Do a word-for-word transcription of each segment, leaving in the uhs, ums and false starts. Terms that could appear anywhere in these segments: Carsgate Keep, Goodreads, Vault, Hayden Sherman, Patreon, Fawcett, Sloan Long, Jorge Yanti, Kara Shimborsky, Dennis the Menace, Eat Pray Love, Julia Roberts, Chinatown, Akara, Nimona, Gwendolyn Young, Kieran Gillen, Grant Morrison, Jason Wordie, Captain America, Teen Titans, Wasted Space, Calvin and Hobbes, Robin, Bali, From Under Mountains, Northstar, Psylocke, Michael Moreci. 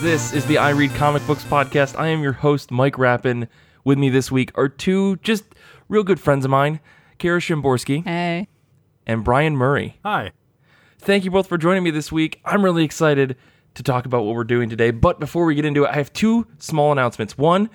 This is the iRead Comic Books podcast. I am your host, Mike Rappin. With me this week are two just real good friends of mine, Kara Shimborsky. Hey. And Brian Murray. Hi. Thank you both for joining me this week. I'm really excited to talk about what we're doing today. But before we get into it, I have two small announcements. One,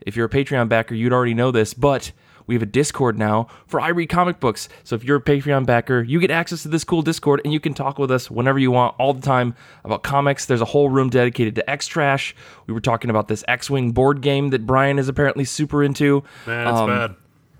if you're a Patreon backer, you'd already know this, but we have a Discord now for iRead Comic Books. So if you're a Patreon backer, you get access to this cool Discord, and you can talk with us whenever you want, all the time, about comics. There's a whole room dedicated to X-Trash. We were talking about this X-Wing board game that Brian is apparently super into. Man, it's um, bad.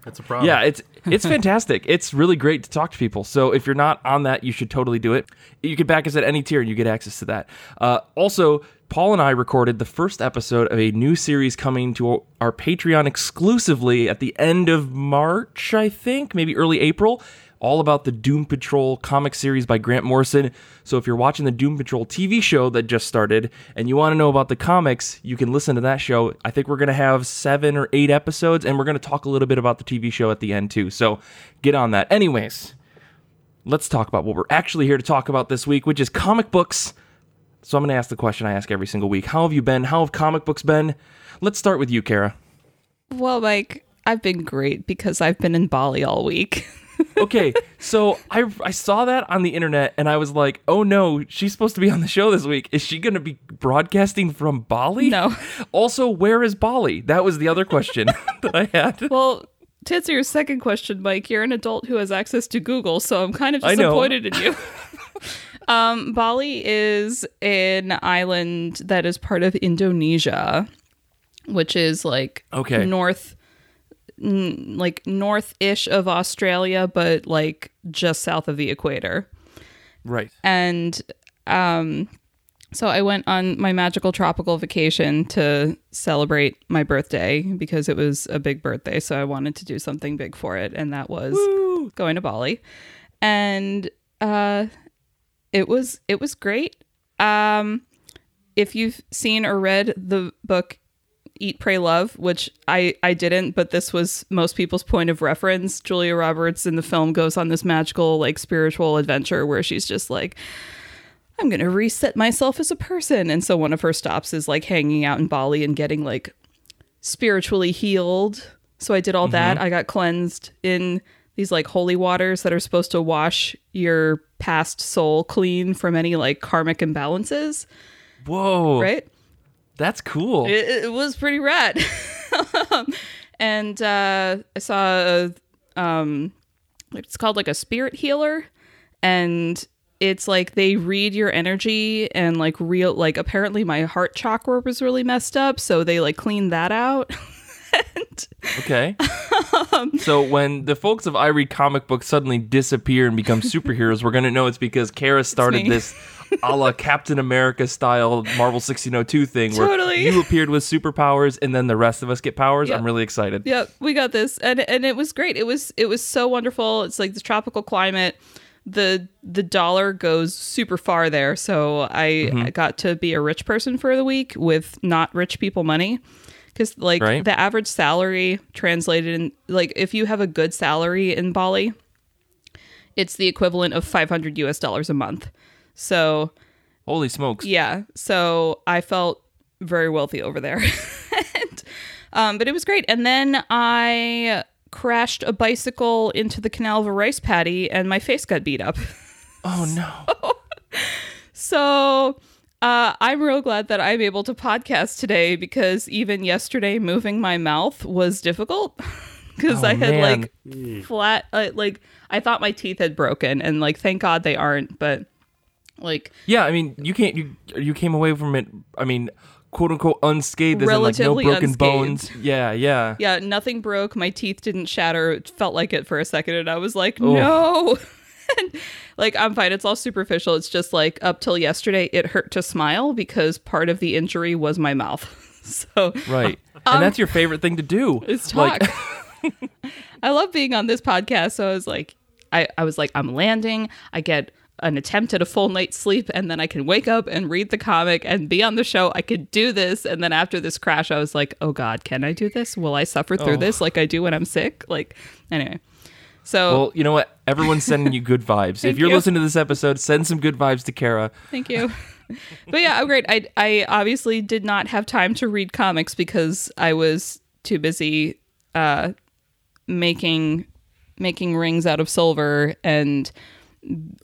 It's a problem. Yeah, it's it's fantastic. It's really great to talk to people. So if you're not on that, you should totally do it. You can back us at any tier, and you get access to that. Uh, also, Paul and I recorded the first episode of a new series coming to our Patreon exclusively at the end of March, I think, maybe early April, all about the Doom Patrol comic series by Grant Morrison. So if you're watching the Doom Patrol T V show that just started and you want to know about the comics, you can listen to that show. I think we're going to have seven or eight episodes, and we're going to talk a little bit about the T V show at the end, too. So get on that. Anyways, let's talk about what we're actually here to talk about this week, which is comic books. So I'm going to ask the question I ask every single week. How have you been? How have comic books been? Let's start with you, Kara. Well, Mike, I've been great because I've been in Bali all week. Okay, so I I saw that on the internet, and I was like, oh no, she's supposed to be on the show this week. Is she going to be broadcasting from Bali? No. Also, where is Bali? That was the other question that I had. Well, to answer your second question, Mike, you're an adult who has access to Google, so I'm kind of disappointed in you. Um, Bali is an island that is part of Indonesia, which is like okay. north, n- like north-ish of Australia, but like just south of the equator. Right. And um, so I went on my magical tropical vacation to celebrate my birthday because it was a big birthday. So I wanted to do something big for it. And that was Woo! going to Bali. And, uh, It was it was great. Um, if you've seen or read the book Eat, Pray, Love, which I, I didn't, but this was most people's point of reference. Julia Roberts in the film goes on this magical, like, spiritual adventure where she's just like, I'm going to reset myself as a person. And so one of her stops is like hanging out in Bali and getting like spiritually healed. So I did all mm-hmm. that. I got cleansed in these like holy waters that are supposed to wash your past soul clean from any like karmic imbalances. Whoa. Right? That's cool. It, it was pretty rad. And uh, I saw, a, um, it's called like a spirit healer. And it's like they read your energy and like real, like apparently my heart chakra was really messed up. So they like cleaned that out. Okay. um, so when the folks of iRead Comic Books suddenly disappear and become superheroes, we're going to know it's because Kara started this a la Captain America style Marvel sixteen oh two thing totally. where you appeared with superpowers and then the rest of us get powers. Yep. I'm really excited. Yep, we got this. And and it was great. It was it was so wonderful. It's like the tropical climate. The the dollar goes super far there. So I mm-hmm. got to be a rich person for the week with not rich people money. Because, like, right. the average salary translated in, like, if you have a good salary in Bali, it's the equivalent of five hundred U S dollars a month. So, holy smokes. Yeah. So I felt very wealthy over there. and, um, but it was great. And then I crashed a bicycle into the canal of a rice paddy and my face got beat up. Oh, no. So... so Uh, I'm real glad that I'm able to podcast today because even yesterday moving my mouth was difficult because oh, I had man. like mm. flat, uh, like I thought my teeth had broken and like, thank God they aren't, but like, yeah, I mean, you can't, you, you came away from it. I mean, quote unquote unscathed, relatively like no broken unscathed. bones. Yeah. Yeah. Yeah. Nothing broke. My teeth didn't shatter. It felt like it for a second. And I was like, oh. no. And, like, I'm fine. It's all superficial. It's just like up till yesterday, it hurt to smile because part of the injury was my mouth. So right. Um, and that's your favorite thing to do. It's talk. Like- I love being on this podcast. So I was like, I, I was like, I'm landing. I get an attempt at a full night's sleep and then I can wake up and read the comic and be on the show. I could do this. And then after this crash, I was like, oh, God, can I do this? Will I suffer through oh. this like I do when I'm sick? Like, anyway. So, well, you know what? Everyone's sending you good vibes. If you're you. listening to this episode, send some good vibes to Kara. Thank you. But yeah, oh great. I I obviously did not have time to read comics because I was too busy uh, making making rings out of silver and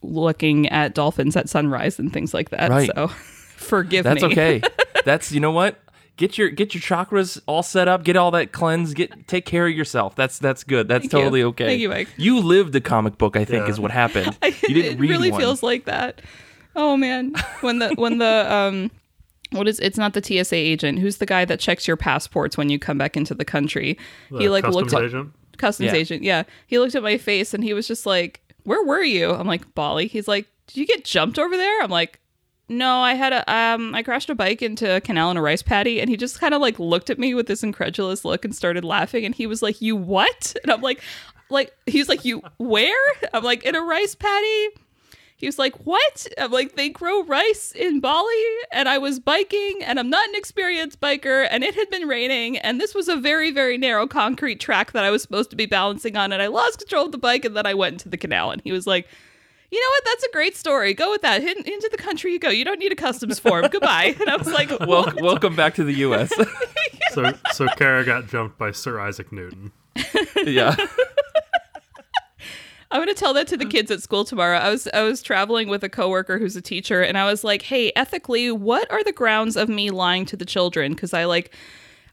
looking at dolphins at sunrise and things like that. Right. So forgive That's me. That's okay. That's you know what? Get your get your chakras all set up. Get all that cleanse. Get take care of yourself. That's that's good. That's Thank totally you. okay. Thank you, Mike. You lived the comic book, I think, yeah. is what happened. I, you didn't it read really one. Feels like that. Oh man, when the when the um, what is it's not the T S A agent? Who's the guy that checks your passports when you come back into the country? The he like customs looked agent? At customs yeah. agent. Yeah, he looked at my face and he was just like, "Where were you?" I'm like, "Bali." He's like, "Did you get jumped over there?" I'm like, no, I had a, um, I crashed a bike into a canal and a rice paddy, and he just kind of like looked at me with this incredulous look and started laughing, and he was like, you what? And I'm like, like, he's like, you where? I'm like, in a rice paddy? He was like, what? I'm like, they grow rice in Bali, and I was biking, and I'm not an experienced biker, and it had been raining, and this was a very, very narrow concrete track that I was supposed to be balancing on, and I lost control of the bike, and then I went into the canal, and he was like, you know what? That's a great story. Go with that. In, into the country you go. You don't need a customs form. Goodbye. And I was like, well, welcome back to the U S So, so Kara got jumped by Sir Isaac Newton. Yeah. I'm going to tell that to the kids at school tomorrow. I was I was traveling with a coworker who's a teacher, and I was like, hey, ethically, what are the grounds of me lying to the children? Because I like...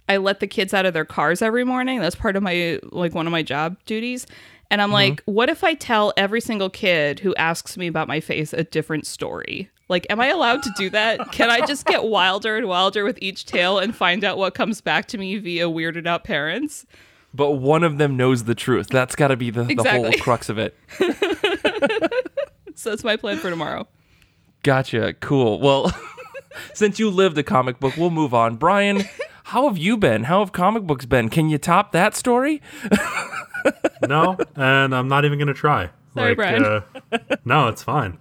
I let the kids out of their cars every morning. That's part of my, like, one of my job duties. And I'm mm-hmm. like, what if I tell every single kid who asks me about my face a different story? Like, am I allowed to do that? Can I just get wilder and wilder with each tale and find out what comes back to me via weirded out parents? But one of them knows the truth. That's got to be the, exactly. the whole crux of it. So that's my plan for tomorrow. Gotcha. Cool. Well, since you lived a comic book, we'll move on. Brian... How have you been? How have comic books been? Can you top that story? No, and I'm not even going to try. Sorry, like, Brian. Uh, no, it's fine.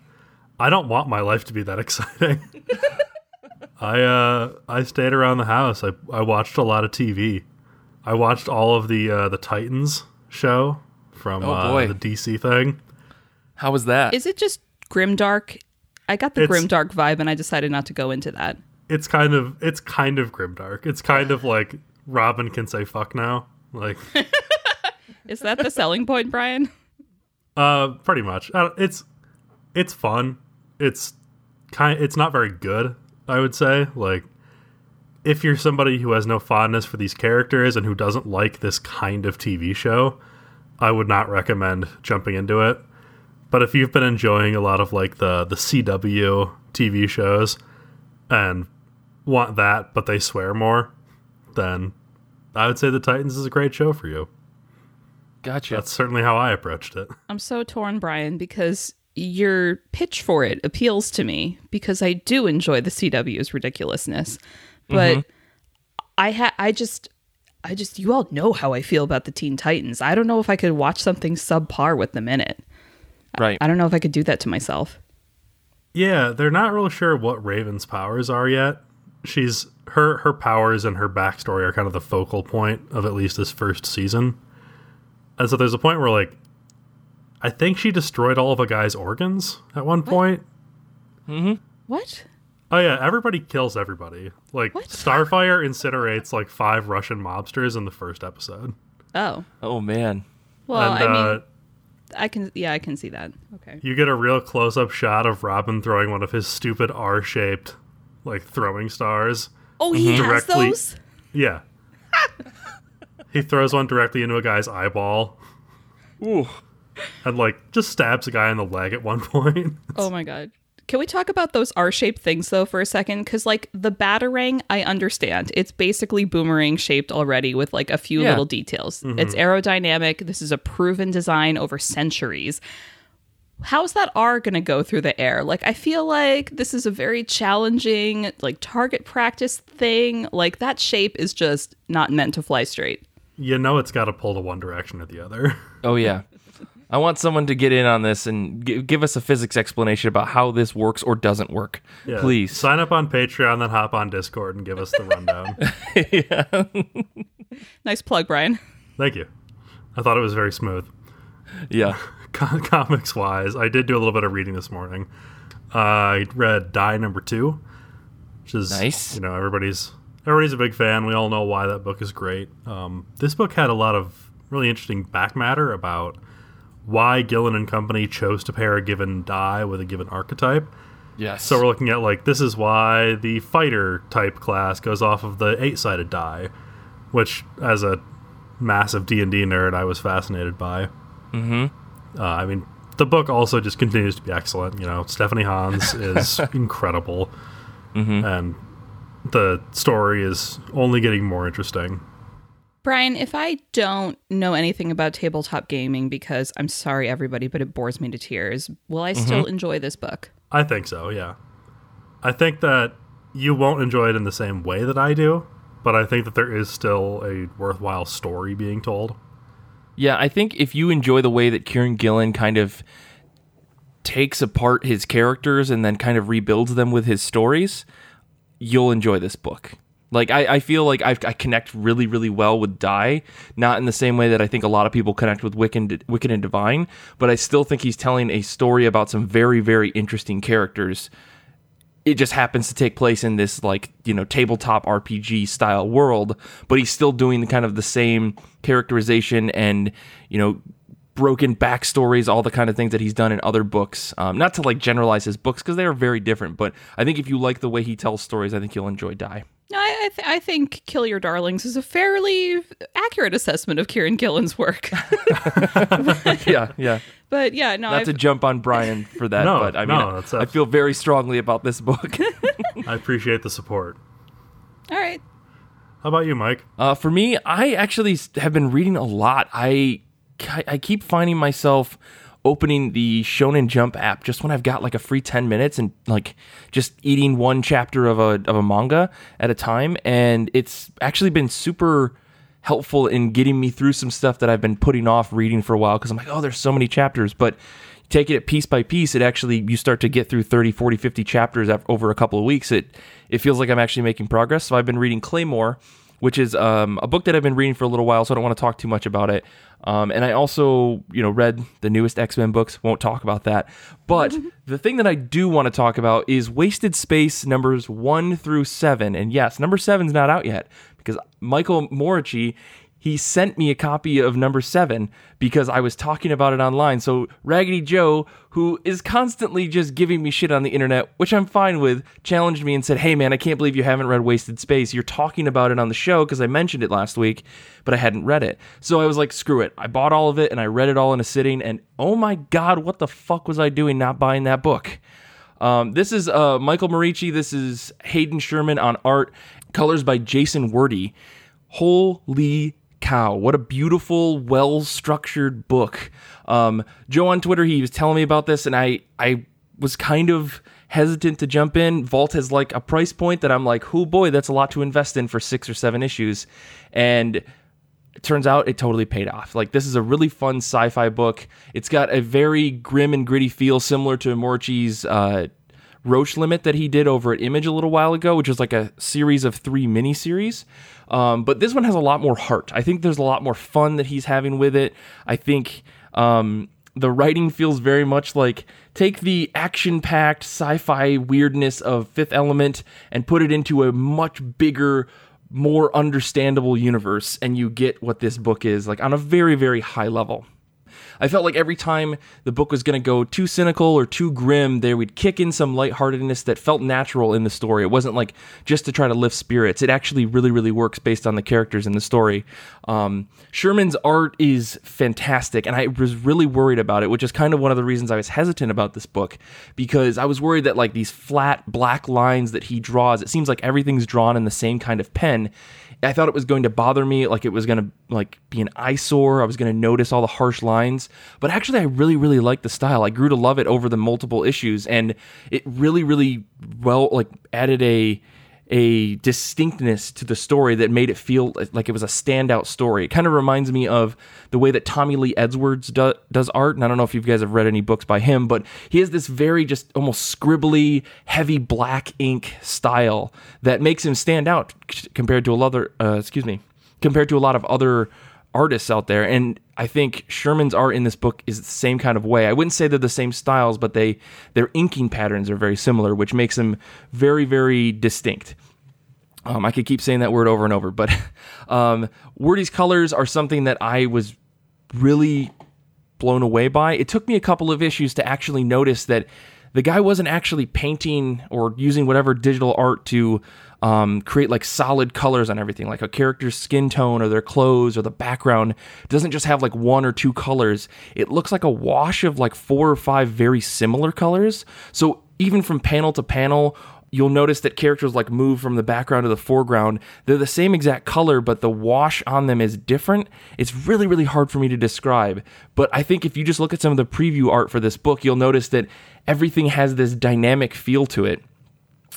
I don't want my life to be that exciting. I uh, I stayed around the house. I, I watched a lot of T V. I watched all of the uh, the Titans show from oh, uh, the D C thing. How was that? Is it just grimdark? I got the it's, grimdark vibe, and I decided not to go into that. It's kind of it's kind of grimdark. It's kind of like Robin can say fuck now. Like, is that the selling point, Brian? Uh, pretty much. I don't, it's it's fun. It's kind. It's not very good, I would say. Like, if you're somebody who has no fondness for these characters and who doesn't like this kind of T V show, I would not recommend jumping into it. But if you've been enjoying a lot of like the the C W T V shows and want that, but they swear more, then I would say the Titans is a great show for you. Gotcha. That's certainly how I approached it. I'm so torn, Brian, because your pitch for it appeals to me because I do enjoy the C W's ridiculousness, but mm-hmm. I ha- I just, I just, you all know how I feel about the Teen Titans. I don't know if I could watch something subpar with them in it. Right. I, I don't know if I could do that to myself. Yeah, they're not really sure what Raven's powers are yet. She's her her powers and her backstory are kind of the focal point of at least this first season. And so there's a point where, like, I think she destroyed all of a guy's organs at one what? point. Mm-hmm. What? Oh, yeah, everybody kills everybody. Like, what? Starfire incinerates, like, five Russian mobsters in the first episode. Oh. Oh, man. Well, and, I uh, mean... I can, yeah, I can see that. Okay. You get a real close-up shot of Robin throwing one of his stupid R-shaped, like, throwing stars. Oh, he directly, has those? Yeah. He throws one directly into a guy's eyeball. Ooh. And, like, just stabs a guy in the leg at one point. Oh, my God. Can we talk about those R-shaped things, though, for a second? Because, like, the Batarang, I understand. It's basically boomerang-shaped already with, like, a few yeah. little details. Mm-hmm. It's aerodynamic. This is a proven design over centuries. How's that R going to go through the air? Like, I feel like this is a very challenging, like, target practice thing. Like, that shape is just not meant to fly straight. You know it's got to pull to one direction or the other. Oh, yeah. I want someone to get in on this and g- give us a physics explanation about how this works or doesn't work. Yeah. Please. Sign up on Patreon, then hop on Discord and give us the rundown. Nice plug, Brian. Thank you. I thought it was very smooth. Yeah. Com- Comics-wise, I did do a little bit of reading this morning. Uh, I read Die number two, which is nice. You know, everybody's everybody's a big fan. We all know why that book is great. Um, this book had a lot of really interesting back matter about why Gillen and company chose to pair a given die with a given archetype. Yes. So we're looking at, like, this is why the fighter type class goes off of the eight-sided die, which, as a massive D and D nerd, I was fascinated by. Mm-hmm. Uh, I mean, the book also just continues to be excellent. You know, Stephanie Hans is incredible. Mm-hmm. And the story is only getting more interesting. Brian, if I don't know anything about tabletop gaming, because I'm sorry, everybody, but it bores me to tears, will I mm-hmm. still enjoy this book? I think so, yeah. I think that you won't enjoy it in the same way that I do, but I think that there is still a worthwhile story being told. Yeah, I think if you enjoy the way that Kieran Gillen kind of takes apart his characters and then kind of rebuilds them with his stories, you'll enjoy this book. Like, I, I feel like I've, I connect really, really well with Die, not in the same way that I think a lot of people connect with Wicked, Wicked and Divine, but I still think he's telling a story about some very, very interesting characters. It just happens to take place in this, like, you know, tabletop R P G style world, but he's still doing the kind of the same characterization and, you know, broken backstories, all the kind of things that he's done in other books. Um, not to, like, generalize his books, because they are very different, but I think if you like the way he tells stories, I think you'll enjoy Die. No, I, th- I think Kill Your Darlings is a fairly accurate assessment of Kieran Gillen's work. yeah, yeah. But yeah, no. Not I've... to jump on Brian for that, no, but I mean, no, I, I feel very strongly about this book. I appreciate the support. All right. How about you, Mike? Uh, for me, I actually have been reading a lot. I, I keep finding myself opening the Shonen Jump app just when I've got like a free ten minutes and like just eating one chapter of a of a manga at a time, and it's actually been super helpful in getting me through some stuff that I've been putting off reading for a while, because I'm like, oh, there's so many chapters, but take it piece by piece, it actually, you start to get through thirty, forty, fifty chapters over a couple of weeks. It it feels like I'm actually making progress. So I've been reading Claymore, which is um, a book that I've been reading for a little while, so I don't want to talk too much about it. Um, and I also, you know, read the newest X-Men books. Won't talk about that. But the thing that I do want to talk about is Wasted Space numbers one through seven. And yes, number seven's not out yet, because Michael Moreci, he sent me a copy of number seven because I was talking about it online. So Raggedy Joe, who is constantly just giving me shit on the internet, which I'm fine with, challenged me and said, hey man, I can't believe you haven't read Wasted Space. You're talking about it on the show because I mentioned it last week, but I hadn't read it. So I was like, screw it. I bought all of it and I read it all in a sitting, and oh my God, what the fuck was I doing not buying that book? Um, this is uh, Michael Moreci. This is Hayden Sherman on art, colors by Jason Wordie. Holy cow, what a beautiful, well-structured book. Um, Joe on Twitter, he was telling me about this, and I, I was kind of hesitant to jump in. Vault has like a price point that I'm like, oh boy, that's a lot to invest in for six or seven issues. And it turns out it totally paid off. Like, this is a really fun sci-fi book. It's got a very grim and gritty feel, similar to Moreci's uh, Roche Limit that he did over at Image a little while ago, which is like a series of three miniseries. Um, but this one has a lot more heart. I think there's a lot more fun that he's having with it. I think um, the writing feels very much like, take the action-packed sci-fi weirdness of Fifth Element and put it into a much bigger, more understandable universe, and you get what this book is, like, on a very, very high level. I felt like every time the book was going to go too cynical or too grim, they would kick in some lightheartedness that felt natural in the story. It wasn't like just to try to lift spirits. It actually really, really works based on the characters in the story. Um, Sherman's art is fantastic, and I was really worried about it, which is kind of one of the reasons I was hesitant about this book, because I was worried that, like, these flat black lines that he draws, it seems like everything's drawn in the same kind of pen. I thought it was going to bother me, like it was going to like be an eyesore. I was going to notice all the harsh lines, but actually I really, really liked the style. I grew to love it over the multiple issues, and it really, really well like added a a distinctness to the story that made it feel like it was a standout story. It kind of reminds me of the way that Tommy Lee Edwards do, does art, and I don't know if you guys have read any books by him, but he has this very just almost scribbly, heavy black ink style that makes him stand out compared to a lot of, uh, excuse me, compared to a lot of other artists out there. And I think Sherman's art in this book is the same kind of way. I wouldn't say they're the same styles, but they their inking patterns are very similar, which makes them very, very distinct. Um, I could keep saying that word over and over, but um, Wordy's colors are something that I was really blown away by. It took me a couple of issues to actually notice that the guy wasn't actually painting or using whatever digital art to um, create like solid colors on everything, like a character's skin tone or their clothes or the background doesn't just have like one or two colors. It looks like a wash of like four or five very similar colors. So even from panel to panel, you'll notice that characters like move from the background to the foreground. They're the same exact color, but the wash on them is different. It's really, really hard for me to describe. But I think if you just look at some of the preview art for this book, you'll notice that everything has this dynamic feel to it.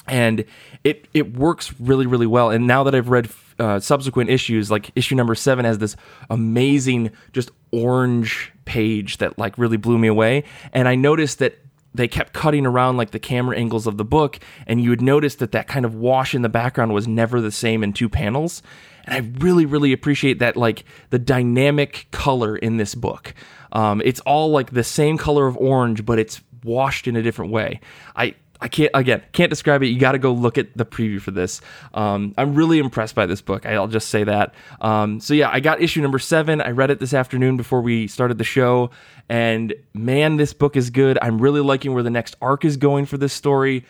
And it it works really, really well. And now that I've read uh, subsequent issues, like issue number seven has this amazing just orange page that like really blew me away. And I noticed that they kept cutting around like the camera angles of the book, and you would notice that that kind of wash in the background was never the same in two panels. And I really, really appreciate that, like the dynamic color in this book. Um, it's all like the same color of orange, but it's washed in a different way. I, I can't, again, can't describe it. You got to go look at the preview for this. Um, I'm really impressed by this book. I'll just say that. Um, so yeah, I got issue number seven. I read it this afternoon before we started the show, and man, this book is good. I'm really liking where the next arc is going for this story.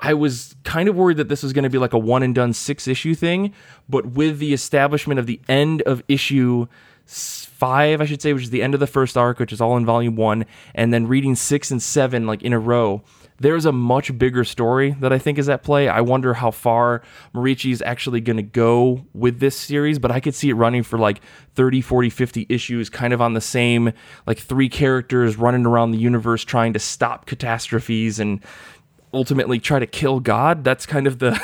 I was kind of worried that this was going to be like a one and done six issue thing, but with the establishment of the end of issue five, I should say, which is the end of the first arc, which is all in volume one, and then reading six and seven, like in a row, there's a much bigger story that I think is at play. I wonder how far Moreci is actually going to go with this series, but I could see it running for like thirty, forty, fifty issues, kind of on the same, like three characters running around the universe trying to stop catastrophes and ultimately try to kill God. That's kind of the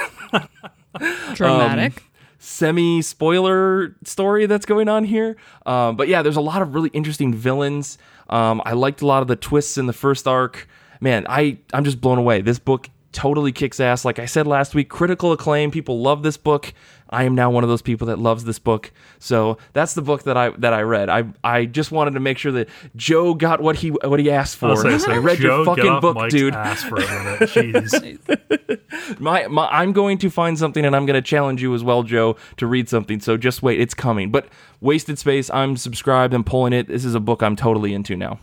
dramatic. Um, semi-spoiler story that's going on here. Um, but yeah, there's a lot of really interesting villains. Um, I liked a lot of the twists in the first arc. Man, I, I'm just blown away. This book totally kicks ass. Like I said last week, critical acclaim. People love this book. I am now one of those people that loves this book. So that's the book that I that I read. I I just wanted to make sure that Joe got what he what he asked for. I, say, so I read Joe, your fucking book, Mike's dude. Ass for a minute. Jeez. my, my, I'm going to find something, and I'm going to challenge you as well, Joe, to read something. So just wait, it's coming. But Wasted Space, I'm subscribed. I'm pulling it. This is a book I'm totally into now.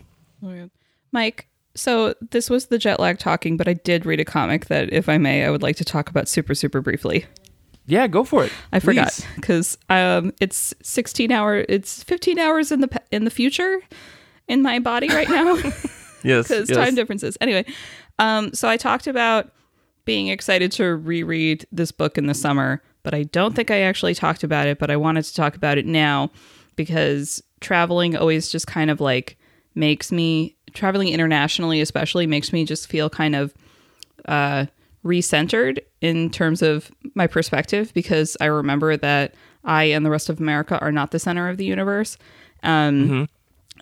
Mike. So this was the jet lag talking, but I did read a comic that, if I may, I would like to talk about super, super briefly. Yeah, go for it. I please. Forgot because um, it's sixteen hour, it's fifteen hours in the in the future in my body right now. Yes, because yes. time differences. Anyway, um, so I talked about being excited to reread this book in the summer, but I don't think I actually talked about it. But I wanted to talk about it now because traveling always just kind of like makes me. Traveling internationally especially makes me just feel kind of uh, recentered in terms of my perspective, because I remember that I and the rest of America are not the center of the universe. Um, mm-hmm.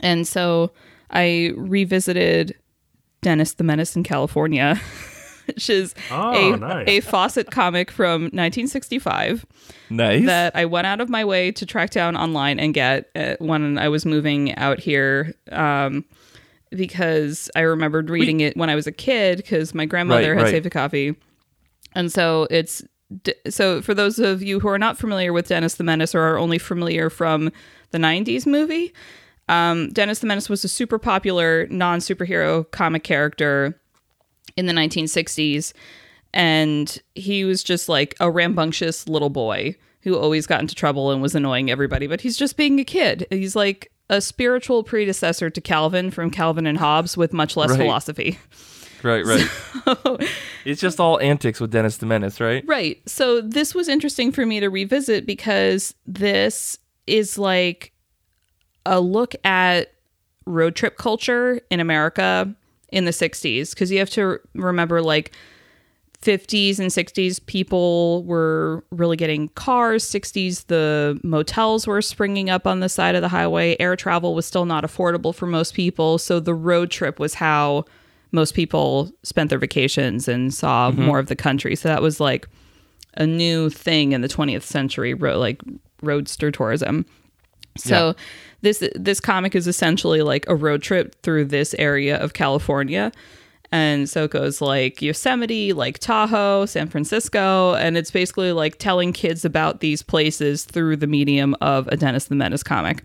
And so I revisited Dennis the Menace in California, which is oh, a, nice. a Fawcett comic from nineteen sixty-five nice. That I went out of my way to track down online and get uh, when I was moving out here. Um, because I remembered reading it when I was a kid because my grandmother right, had right. saved a copy. And so it's... So for those of you who are not familiar with Dennis the Menace or are only familiar from the nineties movie, um, Dennis the Menace was a super popular non-superhero comic character in the nineteen sixties. And he was just like a rambunctious little boy who always got into trouble and was annoying everybody. But he's just being a kid. He's like... a spiritual predecessor to Calvin from Calvin and Hobbes with much less right. philosophy. Right, right. So, it's just all antics with Dennis the Menace, right? Right. So this was interesting for me to revisit because this is like a look at road trip culture in America in the sixties. Because you have to remember like fifties and sixties people were really getting cars. sixties the motels were springing up on the side of the highway. Air travel was still not affordable for most people, so the road trip was how most people spent their vacations and saw mm-hmm. more of the country. So that was like a new thing in the twentieth century, like roadster tourism. So yeah. this this comic is essentially like a road trip through this area of California. And so it goes like Yosemite, like Tahoe, San Francisco. And it's basically like telling kids about these places through the medium of a Dennis the Menace comic.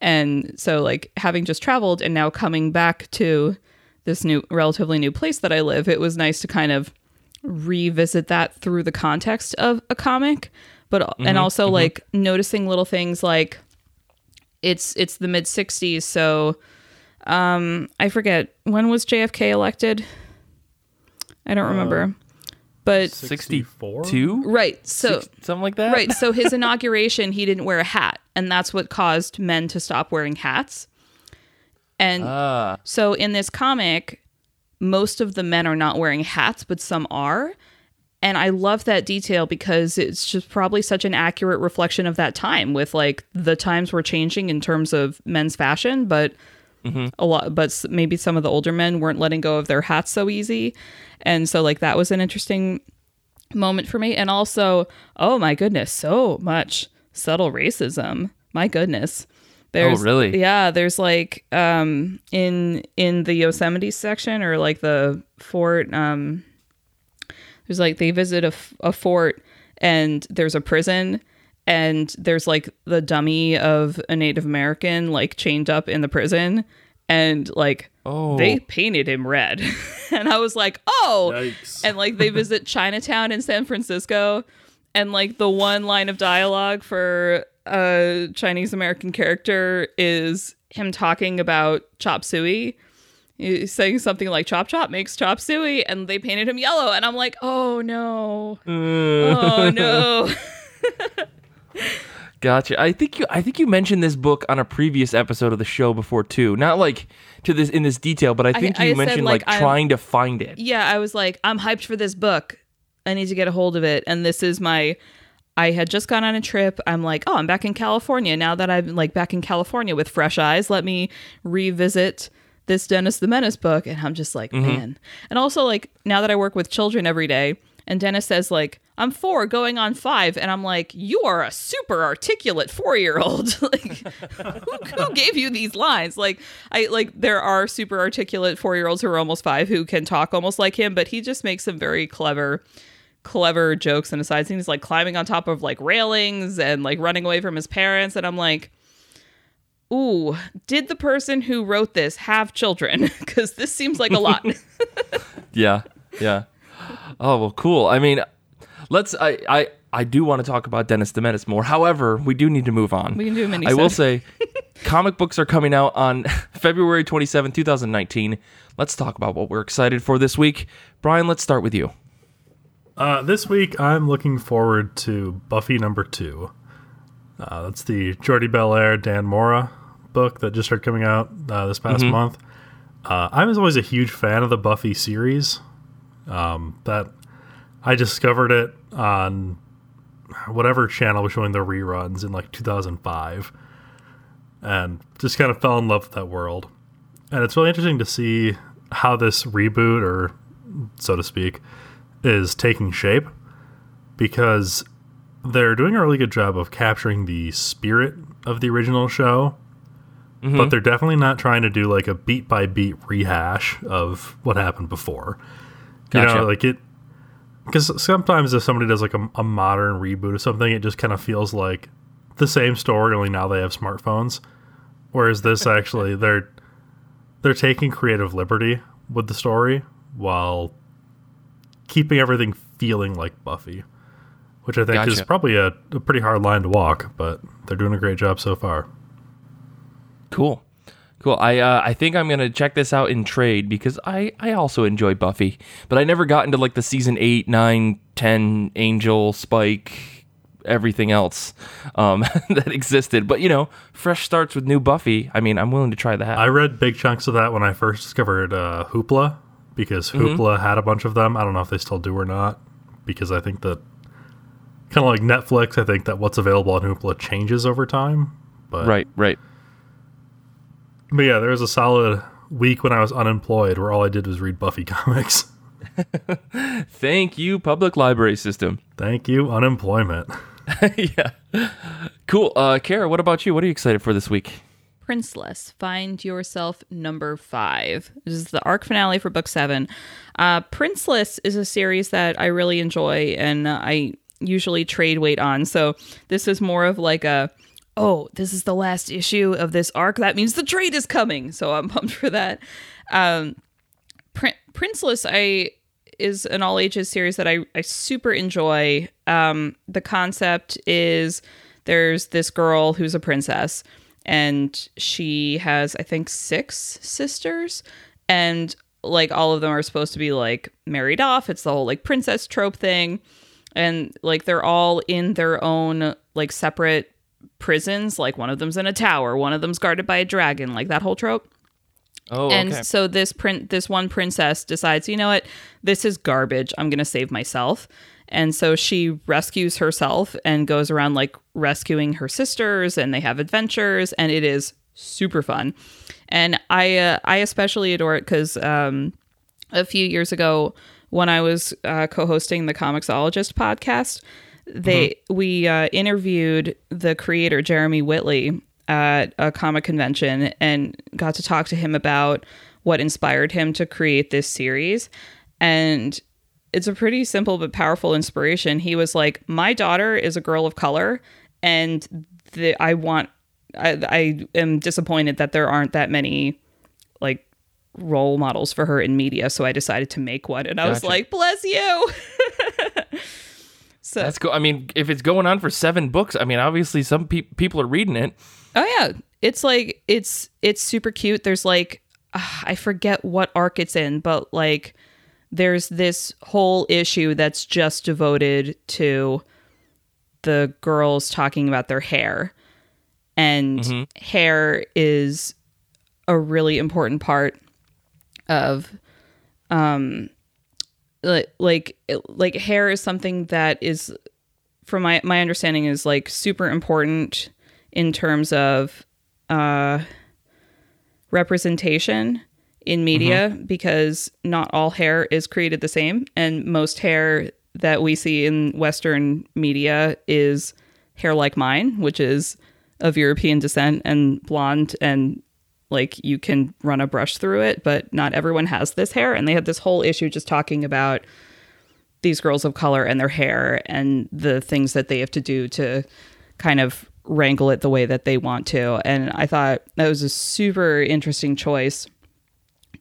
And so like having just traveled and now coming back to this new, relatively new place that I live, it was nice to kind of revisit that through the context of a comic, but mm-hmm, and also mm-hmm. like noticing little things like it's it's the mid sixties, so um I forget, when was J F K elected? I don't remember, uh, but sixty-four, right? So Six, something like that, right? So his inauguration, he didn't wear a hat, and that's what caused men to stop wearing hats. And uh. so in this comic, most of the men are not wearing hats, but some are. And I love that detail because it's just probably such an accurate reflection of that time, with like the times were changing in terms of men's fashion, but mm-hmm. a lot, but maybe some of the older men weren't letting go of their hats so easy. And so like that was an interesting moment for me. And also, oh my goodness, so much subtle racism. My goodness. There's, oh, really? Yeah, there's like um, in in the Yosemite section, or like the fort, um, there's like they visit a, f- a fort, and there's a prison, and there's like the dummy of a Native American like chained up in the prison, and like oh. they painted him red. And I was like, oh! Yikes. And like they visit Chinatown in San Francisco, and like the one line of dialogue for a Chinese American character is him talking about chop suey. He's saying something like chop chop makes chop suey, and they painted him yellow, and I'm like, oh no. Mm. Oh no. Gotcha. I think you I think you mentioned this book on a previous episode of the show before too. Not like to this in this detail, but I think I, you I mentioned said, like, like trying to find it. Yeah, I was like, I'm hyped for this book. I need to get a hold of it, and this is my I had just gone on a trip. I'm like, oh, I'm back in California. Now that I'm like back in California with fresh eyes, let me revisit this Dennis the Menace book. And I'm just like, mm-hmm. man. And also like now that I work with children every day, and Dennis says like, I'm four going on five. And I'm like, you are a super articulate four-year-old. Like who, who gave you these lines? Like I like there are super articulate four-year-olds who are almost five who can talk almost like him, but he just makes them very clever clever jokes and aside things, like climbing on top of like railings and like running away from his parents, and I'm like, ooh, did the person who wrote this have children? Because this seems like a lot. yeah yeah oh well cool I mean let's I I I do want to talk about Dennis the Menace more, however we do need to move on. We can do a mini I set. Will say comic books are coming out on February twenty-seventh, twenty nineteen. Let's talk about what we're excited for this week. Brian, let's start with you. Uh, this week, I'm looking forward to Buffy number two. Uh, that's the Jordi Belair, Dan Mora book that just started coming out uh, this past mm-hmm. month. Uh, I was always a huge fan of the Buffy series. Um, that I discovered it on whatever channel was showing the reruns in like two thousand five, and just kind of fell in love with that world. And it's really interesting to see how this reboot, or so to speak, is taking shape, because they're doing a really good job of capturing the spirit of the original show, mm-hmm. but they're definitely not trying to do like a beat by beat rehash of what happened before. Gotcha. You know, like it, because sometimes if somebody does like a, a modern reboot of something, it just kind of feels like the same story, only now they have smartphones. Whereas this actually, they're they're taking creative liberty with the story while keeping everything feeling like Buffy, which I think gotcha. Is probably a, a pretty hard line to walk, but they're doing a great job so far. Cool. Cool. I uh, I think I'm going to check this out in trade, because I, I also enjoy Buffy, but I never got into like the season eight, nine, ten, Angel, Spike, everything else um, that existed. But, you know, fresh starts with new Buffy. I mean, I'm willing to try that. I read big chunks of that when I first discovered uh, Hoopla. Because Hoopla mm-hmm. had a bunch of them. I don't know if they still do or not, because I think that, kind of like Netflix, I think that what's available on Hoopla changes over time. But, right, right. But yeah, there was a solid week when I was unemployed where all I did was read Buffy comics. Thank you, public library system. Thank you, unemployment. Yeah. Cool. Uh, Kara, what about you? What are you excited for this week? Princeless, Find Yourself, number five. This is the arc finale for book seven. Uh, Princeless is a series that I really enjoy and I usually trade weight on. So this is more of like a, oh, this is the last issue of this arc. That means the trade is coming. So I'm pumped for that. Um, Prin- Princeless, I... is an all ages series that I, I super enjoy. Um, the concept is there's this girl who's a princess and she has, I think, six sisters, and like all of them are supposed to be like married off. It's the whole like princess trope thing. And like, they're all in their own like separate prisons. Like one of them's in a tower. One of them's guarded by a dragon, like that whole trope. Oh, and okay. so this print, this one princess decides, you know what, this is garbage. I'm going to save myself. And so she rescues herself and goes around like rescuing her sisters, and they have adventures, and it is super fun. And I, uh, I especially adore it because um, a few years ago when I was uh, co-hosting the Comixologist podcast, they mm-hmm. we uh, interviewed the creator Jeremy Whitley at a comic convention and got to talk to him about what inspired him to create this series. And it's a pretty simple but powerful inspiration. He was like, my daughter is a girl of color, and the, I want, I, I am disappointed that there aren't that many like role models for her in media. So I decided to make one. And gotcha. I was like, bless you. So that's cool. I mean, if it's going on for seven books, I mean, obviously some pe- people are reading it. Oh yeah, it's like it's it's super cute. There's like uh, I forget what arc it's in, but like there's this whole issue that's just devoted to the girls talking about their hair, and mm-hmm. hair is a really important part of um. Like, like hair is something that is, from my, my understanding, is like super important in terms of uh, representation in media, mm-hmm. because not all hair is created the same. And most hair that we see in Western media is hair like mine, which is of European descent and blonde, and like you can run a brush through it, but not everyone has this hair. And they had this whole issue just talking about these girls of color and their hair and the things that they have to do to kind of wrangle it the way that they want to. And I thought that was a super interesting choice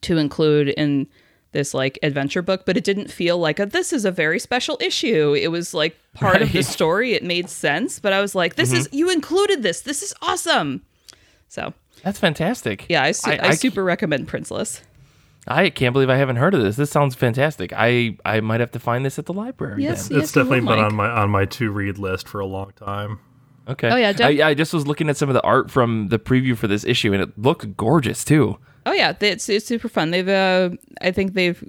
to include in this like adventure book, but it didn't feel like a, this is a very special issue. It was like part right. of the story. It made sense, but I was like, this mm-hmm. is, you included this. This is awesome. So that's fantastic. Yeah, I, su- I, I, I super recommend Princeless. I can't believe I haven't heard of this. This sounds fantastic. I, I might have to find this at the library. Yes, yes, it's definitely been on my on my to read list for a long time. Okay. Oh yeah, def- I, I just was looking at some of the art from the preview for this issue, and it looked gorgeous too. Oh yeah, it's it's super fun. They've uh, I think they've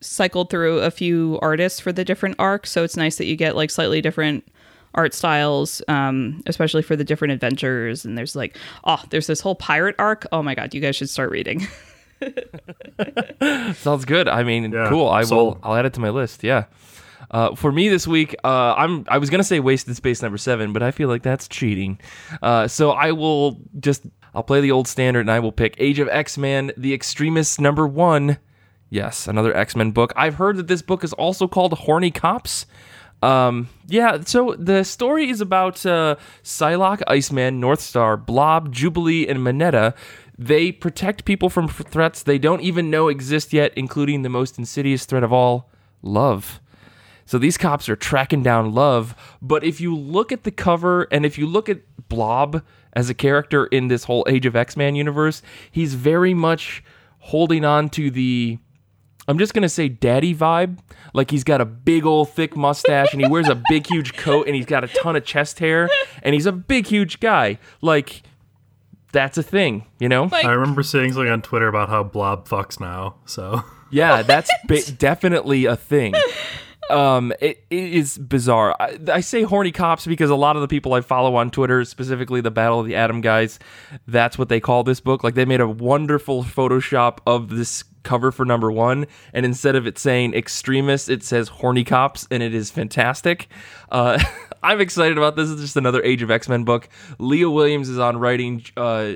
cycled through a few artists for the different arcs, so it's nice that you get like slightly different art styles, um, especially for the different adventures. And there's like, oh, there's this whole pirate arc. Oh my God, you guys should start reading. Sounds good. I mean, yeah, cool. I sold. will, I'll add it to my list. Yeah. Uh, for me this week, uh, I'm, I was going to say Wasted Space number seven, but I feel like that's cheating. Uh, so I will just, I'll play the old standard and I will pick Age of X-Men, The Extremists number one. Yes. Another X-Men book. I've heard that this book is also called Horny Cops. Um, yeah, so the story is about uh, Psylocke, Iceman, Northstar, Blob, Jubilee, and Mineta. They protect people from f- threats they don't even know exist yet, including the most insidious threat of all, love. So these cops are tracking down love, but if you look at the cover, and if you look at Blob as a character in this whole Age of X-Men universe, he's very much holding on to the... I'm just going to say daddy vibe. Like he's got a big old thick mustache and he wears a big huge coat and he's got a ton of chest hair and he's a big huge guy. Like that's a thing, you know? Like, I remember seeing something on Twitter about how Blob fucks now. So yeah, what? that's bi- definitely a thing. Um, it, it is bizarre. I, I say horny cops because a lot of the people I follow on Twitter, specifically the Battle of the Atom guys, that's what they call this book. Like they made a wonderful Photoshop of this cover for number one, and instead of it saying extremists, it says horny cops, and it is fantastic. Uh, I'm excited about this. It's just another Age of X-Men book. Leah Williams is on writing. Uh,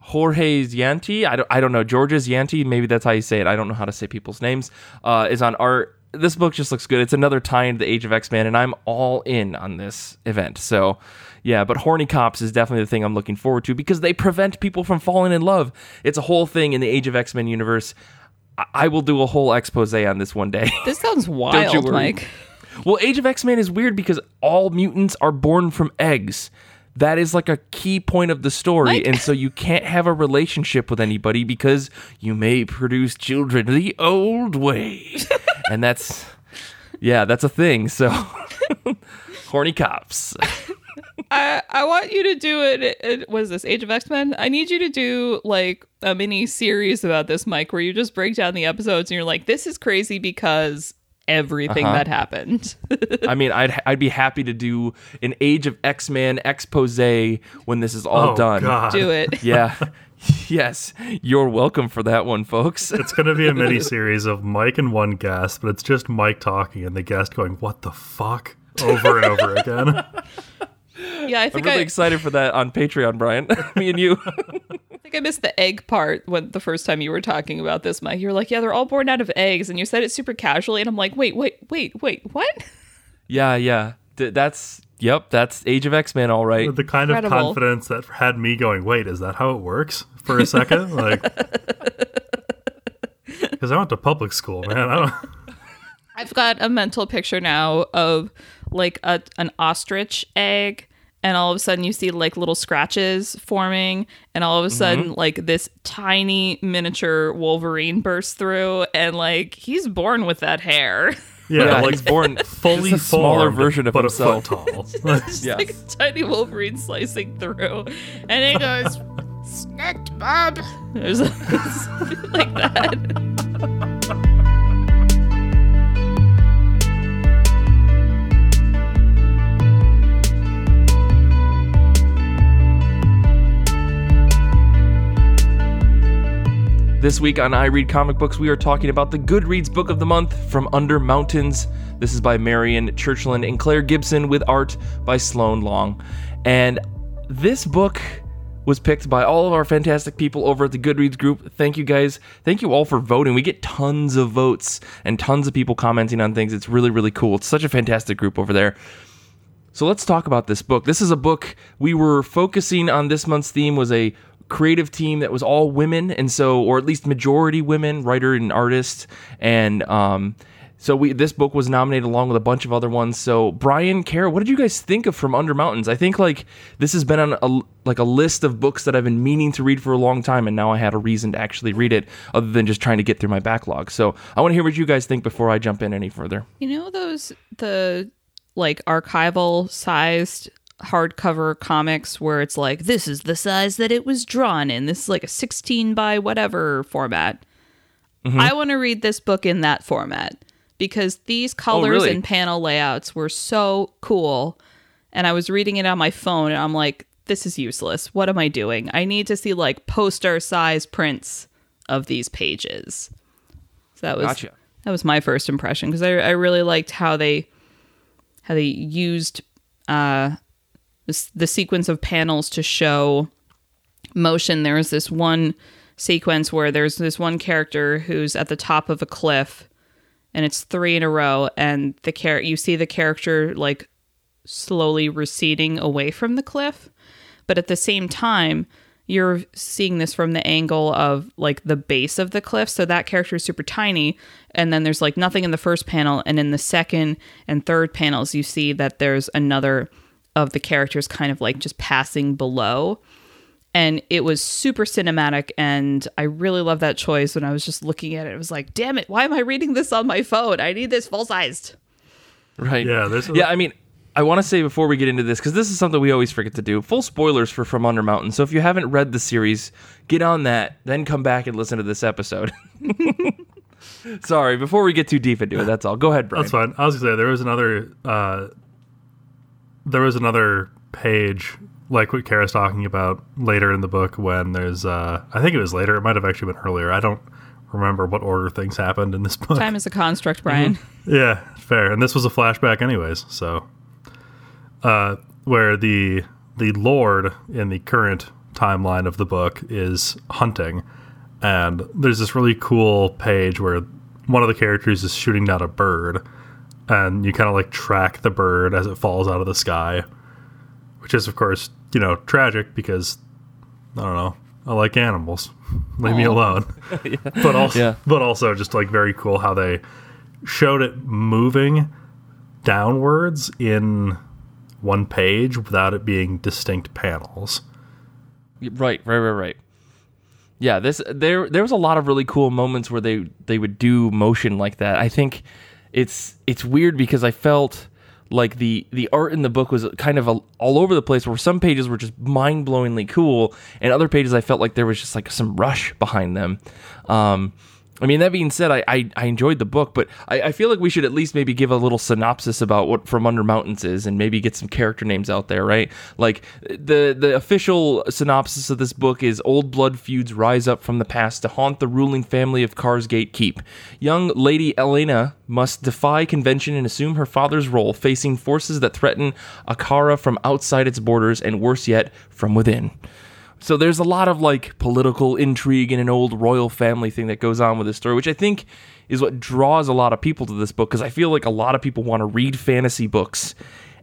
Jorge's Yanti, I don't, I don't know, George's Yanti, maybe that's how you say it. I don't know how to say people's names. Uh, is on art. This book just looks good. It's another tie into the Age of X-Men, and I'm all in on this event. So, yeah, but Horny Cops is definitely the thing I'm looking forward to because they prevent people from falling in love. It's a whole thing in the Age of X-Men universe. I, I will do a whole expose on this one day. This sounds wild, don't you worry. Mike. Well, Age of X-Men is weird because all mutants are born from eggs. That is like a key point of the story, like, and so you can't have a relationship with anybody because you may produce children the old way. And that's, yeah, that's a thing, so Horny Cops. I I want you to do it, what is this, Age of X-Men? I need you to do like a mini series about this, Mike, where you just break down the episodes and you're like, this is crazy because... everything uh-huh. that happened. I mean, I'd I'd be happy to do an Age of X-Men expose when this is all oh, done. God. Do it. Yeah. Yes. You're welcome for that one, folks. It's going to be a mini-series of Mike and one guest, but it's just Mike talking and the guest going, what the fuck? Over and over again. Yeah, I think I'm really I... excited for that on Patreon, Brian. Me and you. I think I missed the egg part when the first time you were talking about this, Mike. You were like, yeah, they're all born out of eggs. And you said it super casually. And I'm like, wait, wait, wait, wait, what? Yeah, yeah. D- that's, yep, that's Age of X-Men, all right. The kind Incredible. Of confidence that had me going, wait, is that how it works for a second? Like, because I went to public school, man. I don't... I've got a mental picture now of like a, an ostrich egg. And all of a sudden you see like little scratches forming and all of a sudden mm-hmm. like this tiny miniature Wolverine bursts through and like he's born with that hair. Yeah, yeah like he's born fully formed, smaller version of but himself. But a foot tall. Just yes. like a tiny Wolverine slicing through. And he goes, Snacked, Bob. There's like that. This week on iRead Comic Books, we are talking about the Goodreads Book of the Month, From Under Mountains. This is by Marion Churchland and Claire Gibson with art by Sloan Long. And this book was picked by all of our fantastic people over at the Goodreads group. Thank you guys. Thank you all for voting. We get tons of votes and tons of people commenting on things. It's really, really cool. It's such a fantastic group over there. So let's talk about this book. This is a book we were focusing on. This month's theme was a creative team that was all women, and so, or at least majority women, writer and artist, and um, so we this book was nominated along with a bunch of other ones. So Brian, Kara, what did you guys think of From Under Mountains? I think like this has been on a, like a list of books that I've been meaning to read for a long time, and now I had a reason to actually read it, other than just trying to get through my backlog. So I want to hear what you guys think before I jump in any further. You know those the like archival sized. Hardcover comics where it's like, this is the size that it was drawn in. This is like a sixteen by whatever format. Mm-hmm. I want to read this book in that format because these colors oh, really? and panel layouts were so cool. And I was reading it on my phone and I'm like, this is useless. What am I doing? I need to see like poster size prints of these pages. So that was, gotcha. That was my first impression because I, I really liked how they, how they used, uh, the sequence of panels to show motion. There is this one sequence where there's this one character who's at the top of a cliff and it's three in a row. And the char- you see the character like slowly receding away from the cliff. But at the same time, you're seeing this from the angle of like the base of the cliff. So that character is super tiny. And then there's like nothing in the first panel. And in the second and third panels, you see that there's another of the characters kind of like just passing below. And it was super cinematic. And I really love that choice. When I was just looking at it, it was like, damn it, why am I reading this on my phone? I need this full-sized. Right. Yeah. This is- yeah. I mean, I want to say before we get into this, because this is something we always forget to do, full spoilers for From Under Mountains. So if you haven't read the series, get on that, then come back and listen to this episode. Sorry, before we get too deep into it, that's all. Go ahead, Brian. That's fine. I was going to say, there was another, uh, There was another page, like what Kara's talking about later in the book, when there's, uh, I think it was later. It might have actually been earlier. I don't remember what order things happened in this book. Time is a construct, Brian. Mm-hmm. Yeah, fair. And this was a flashback anyways, so. uh, where the the Lord in the current timeline of the book is hunting, and there's this really cool page where one of the characters is shooting down a bird, and you kind of like track the bird as it falls out of the sky, which is, of course, you know, tragic because, I don't know, I like animals. Leave Aww. me alone. yeah. But also, yeah. but also just like very cool how they showed it moving downwards in one page without it being distinct panels. Right, right, right, right. Yeah, this there there was a lot of really cool moments where they, they would do motion like that. I think it's it's weird because I felt like the, the art in the book was kind of a, all over the place, where some pages were just mind-blowingly cool, and other pages I felt like there was just like some rush behind them. Um, I mean, that being said, I, I, I enjoyed the book, but I, I feel like we should at least maybe give a little synopsis about what From Under Mountains is, and maybe get some character names out there, right? Like, the, the official synopsis of this book is: old blood feuds rise up from the past to haunt the ruling family of Carsgate Keep. Young Lady Elena must defy convention and assume her father's role, facing forces that threaten Akara from outside its borders, and worse yet, from within. So there's a lot of like political intrigue and an old royal family thing that goes on with this story, which I think is what draws a lot of people to this book, because I feel like a lot of people want to read fantasy books,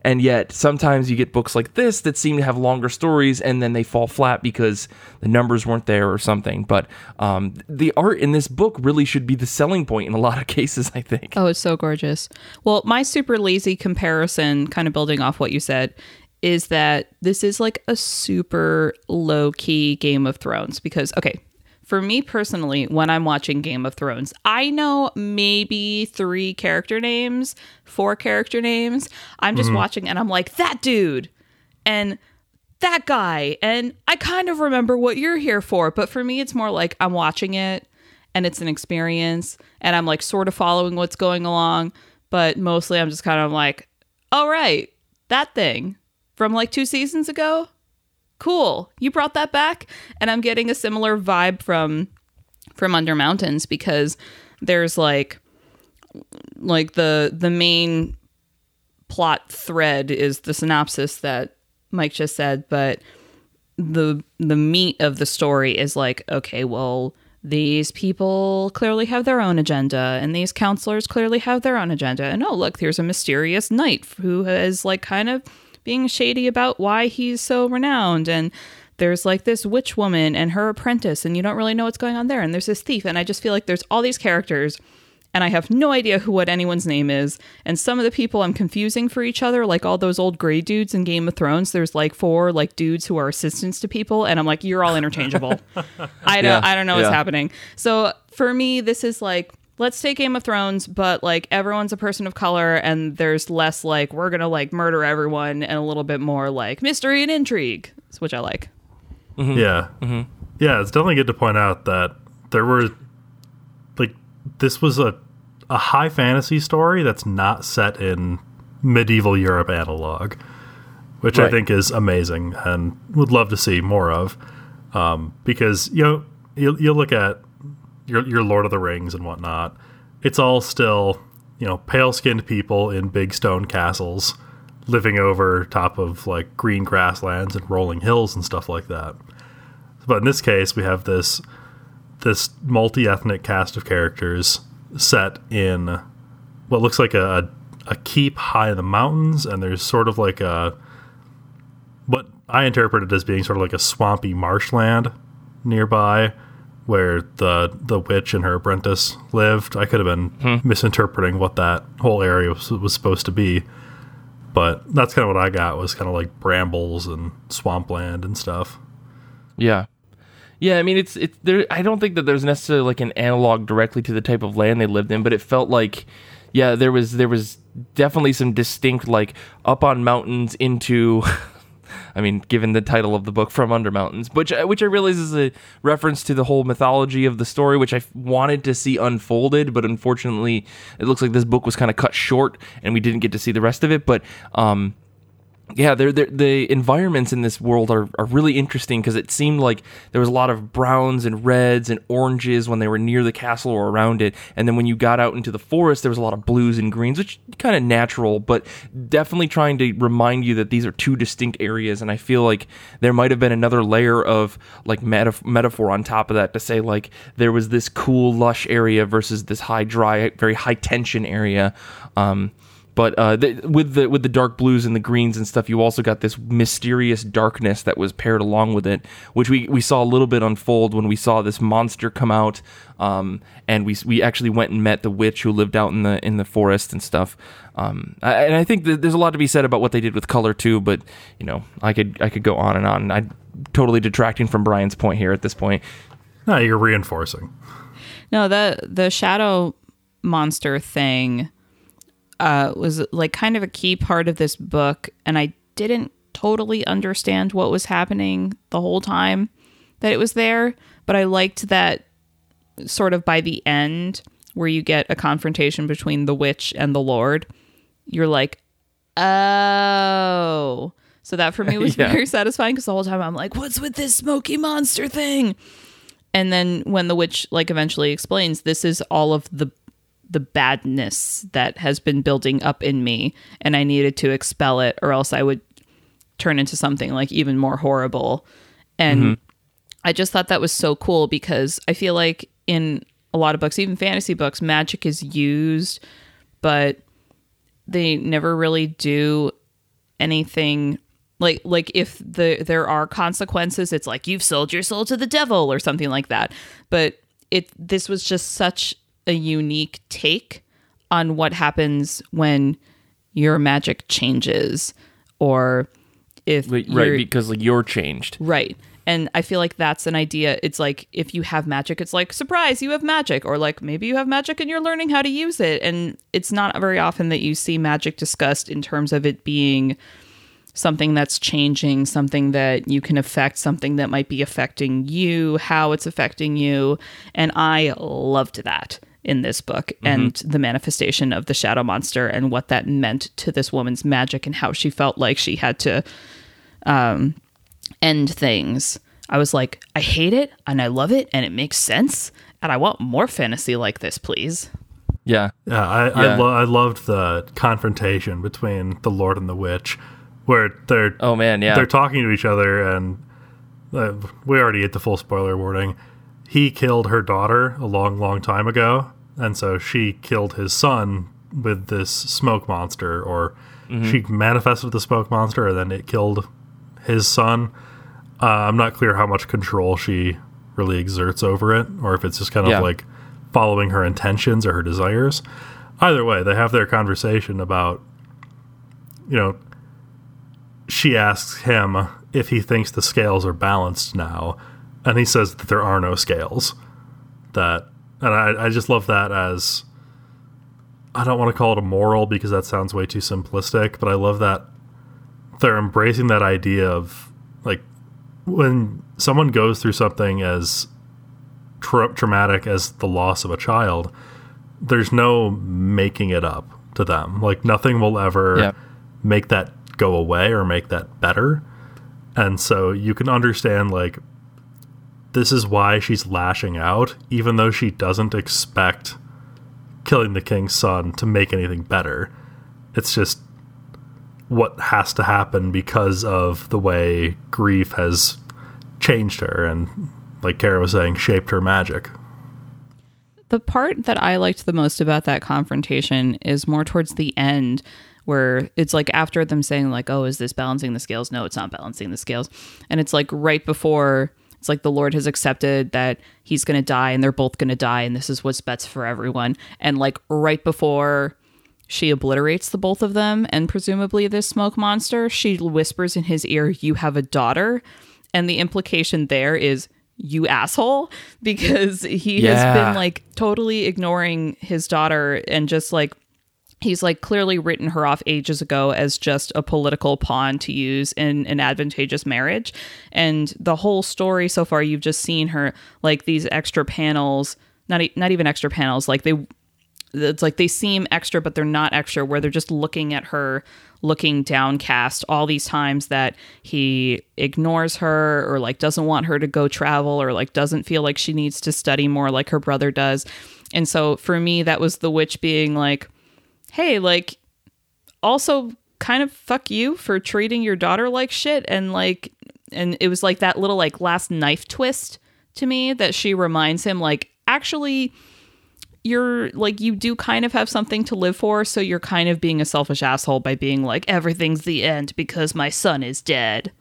and yet sometimes you get books like this that seem to have longer stories, and then they fall flat because the numbers weren't there or something. But um, the art in this book really should be the selling point in a lot of cases, I think. Oh, it's so gorgeous. Well, my super lazy comparison, kind of building off what you said, is that this is like a super low-key Game of Thrones. Because, okay, for me personally, when I'm watching Game of Thrones, I know maybe three character names, four character names. I'm just mm-hmm. watching and I'm like, that dude and that guy. And I kind of remember what you're here for. But for me, it's more like I'm watching it and it's an experience. And I'm like sort of following what's going along. But mostly I'm just kind of like, all right, that thing from like two seasons ago? Cool. You brought that back? And I'm getting a similar vibe from from Under Mountains, because there's like like the the main plot thread is the synopsis that Mike just said, but the the meat of the story is like, okay, well, these people clearly have their own agenda, and these counselors clearly have their own agenda. And oh, look, there's a mysterious knight who is like kind of being shady about why he's so renowned, and there's like this witch woman and her apprentice, and you don't really know what's going on there, and there's this thief, and I just feel like there's all these characters and I have no idea who what anyone's name is, and some of the people I'm confusing for each other, like all those old gray dudes in Game of Thrones. There's like four like dudes who are assistants to people, and I'm like, you're all interchangeable. I don't yeah, I don't know yeah. what's happening. So for me, this is like, let's take Game of Thrones, but like everyone's a person of color, and there's less like we're gonna like murder everyone, and a little bit more like mystery and intrigue, which I like. Mm-hmm. Yeah, mm-hmm. yeah. It's definitely good to point out that there were like this was a a high fantasy story that's not set in medieval Europe analog, which right. I think is amazing, and would love to see more of, um, because you know you you look at your your Lord of the Rings and whatnot, it's all still, you know, pale-skinned people in big stone castles living over top of, like, green grasslands and rolling hills and stuff like that. But in this case, we have this this multi-ethnic cast of characters set in what looks like a, a keep high in the mountains, and there's sort of like a, what I interpreted as being sort of like a swampy marshland nearby, where the the witch and her apprentice lived. I could have been hmm. misinterpreting what that whole area was, was supposed to be, but that's kind of what I got, was kind of like brambles and swampland and stuff. Yeah, yeah. I mean, it's it's there. I don't think that there's necessarily like an analog directly to the type of land they lived in, but it felt like, yeah, there was there was definitely some distinct like up on mountains into. I mean, given the title of the book, From Under Mountains, which, which I realize is a reference to the whole mythology of the story, which I wanted to see unfolded, but unfortunately, it looks like this book was kind of cut short, and we didn't get to see the rest of it. But um, Yeah, they're, they're, the environments in this world are, are really interesting because it seemed like there was a lot of browns and reds and oranges when they were near the castle or around it. And then when you got out into the forest, there was a lot of blues and greens, which is kind of natural, but definitely trying to remind you that these are two distinct areas. And I feel like there might have been another layer of like metaf- metaphor on top of that to say like there was this cool, lush area versus this high, dry, very high tension area. Um But uh, the, with the with the dark blues and the greens and stuff, you also got this mysterious darkness that was paired along with it, which we, we saw a little bit unfold when we saw this monster come out, um, and we we actually went and met the witch who lived out in the in the forest and stuff. Um, I, and I think that there's a lot to be said about what they did with color too. But you know, I could I could go on and on. I'm totally detracting from Brian's point here at this point. No, you're reinforcing. No, the the shadow monster thing. Uh, was like kind of a key part of this book, and I didn't totally understand what was happening the whole time that it was there, but I liked that sort of by the end where you get a confrontation between the witch and the lord, you're like, oh. So that for me was yeah. very satisfying because the whole time I'm like, what's with this smoky monster thing? And then when the witch like eventually explains, this is all of the the badness that has been building up in me, and I needed to expel it or else I would turn into something like even more horrible. And mm-hmm. I just thought that was so cool because I feel like in a lot of books, even fantasy books, magic is used, but they never really do anything like, like if the, there are consequences, it's like you've sold your soul to the devil or something like that. But it, this was just such a unique take on what happens when your magic changes or if right, right because like you're changed. Right. And I feel like that's an idea. It's like if you have magic, it's like, surprise, you have magic, or like maybe you have magic and you're learning how to use it. And it's not very often that you see magic discussed in terms of it being something that's changing, something that you can affect, something that might be affecting you, how it's affecting you. And I loved that in this book mm-hmm. and the manifestation of the shadow monster and what that meant to this woman's magic and how she felt like she had to um, end things. I was like, I hate it and I love it and it makes sense and I want more fantasy like this, please. Yeah. Yeah, I, yeah. I, lo- I loved the confrontation between the Lord and the witch where they're oh man, yeah. they're talking to each other and uh, we already hit the full spoiler warning. He killed her daughter a long, long time ago, and so she killed his son with this smoke monster, or mm-hmm. she manifested the smoke monster, and then it killed his son. Uh, I'm not clear how much control she really exerts over it, or if it's just kind of yeah. like following her intentions or her desires. Either way, they have their conversation about, you know, she asks him if he thinks the scales are balanced now, and he says that there are no scales. That, and I, I just love that as, I don't want to call it a moral because that sounds way too simplistic, but I love that they're embracing that idea of, like, when someone goes through something as tra- traumatic as the loss of a child, there's no making it up to them. Like, nothing will ever yeah. make that go away or make that better. And so you can understand, like, this is why she's lashing out, even though she doesn't expect killing the king's son to make anything better. It's just what has to happen because of the way grief has changed her and, like Kara was saying, shaped her magic. The part that I liked the most about that confrontation is more towards the end, where it's like after them saying, like, oh, is this balancing the scales? No, it's not balancing the scales. And it's like right before... It's like the Lord has accepted that he's going to die and they're both going to die and this is what's best for everyone. And like right before she obliterates the both of them and presumably this smoke monster, she whispers in his ear, you have a daughter. And the implication there is, you asshole, because he yeah. has been like totally ignoring his daughter and just like, he's like clearly written her off ages ago as just a political pawn to use in an advantageous marriage. And the whole story so far, you've just seen her like these extra panels, not, not even extra panels. Like they, it's like they seem extra, but they're not extra, where they're just looking at her looking downcast all these times that he ignores her or like doesn't want her to go travel or like doesn't feel like she needs to study more like her brother does. And so for me, that was the witch being like, hey, like also kind of fuck you for treating your daughter like shit. And like, and it was like that little like last knife twist to me that she reminds him like, actually, you're like, you do kind of have something to live for. So you're kind of being a selfish asshole by being like, everything's the end because my son is dead.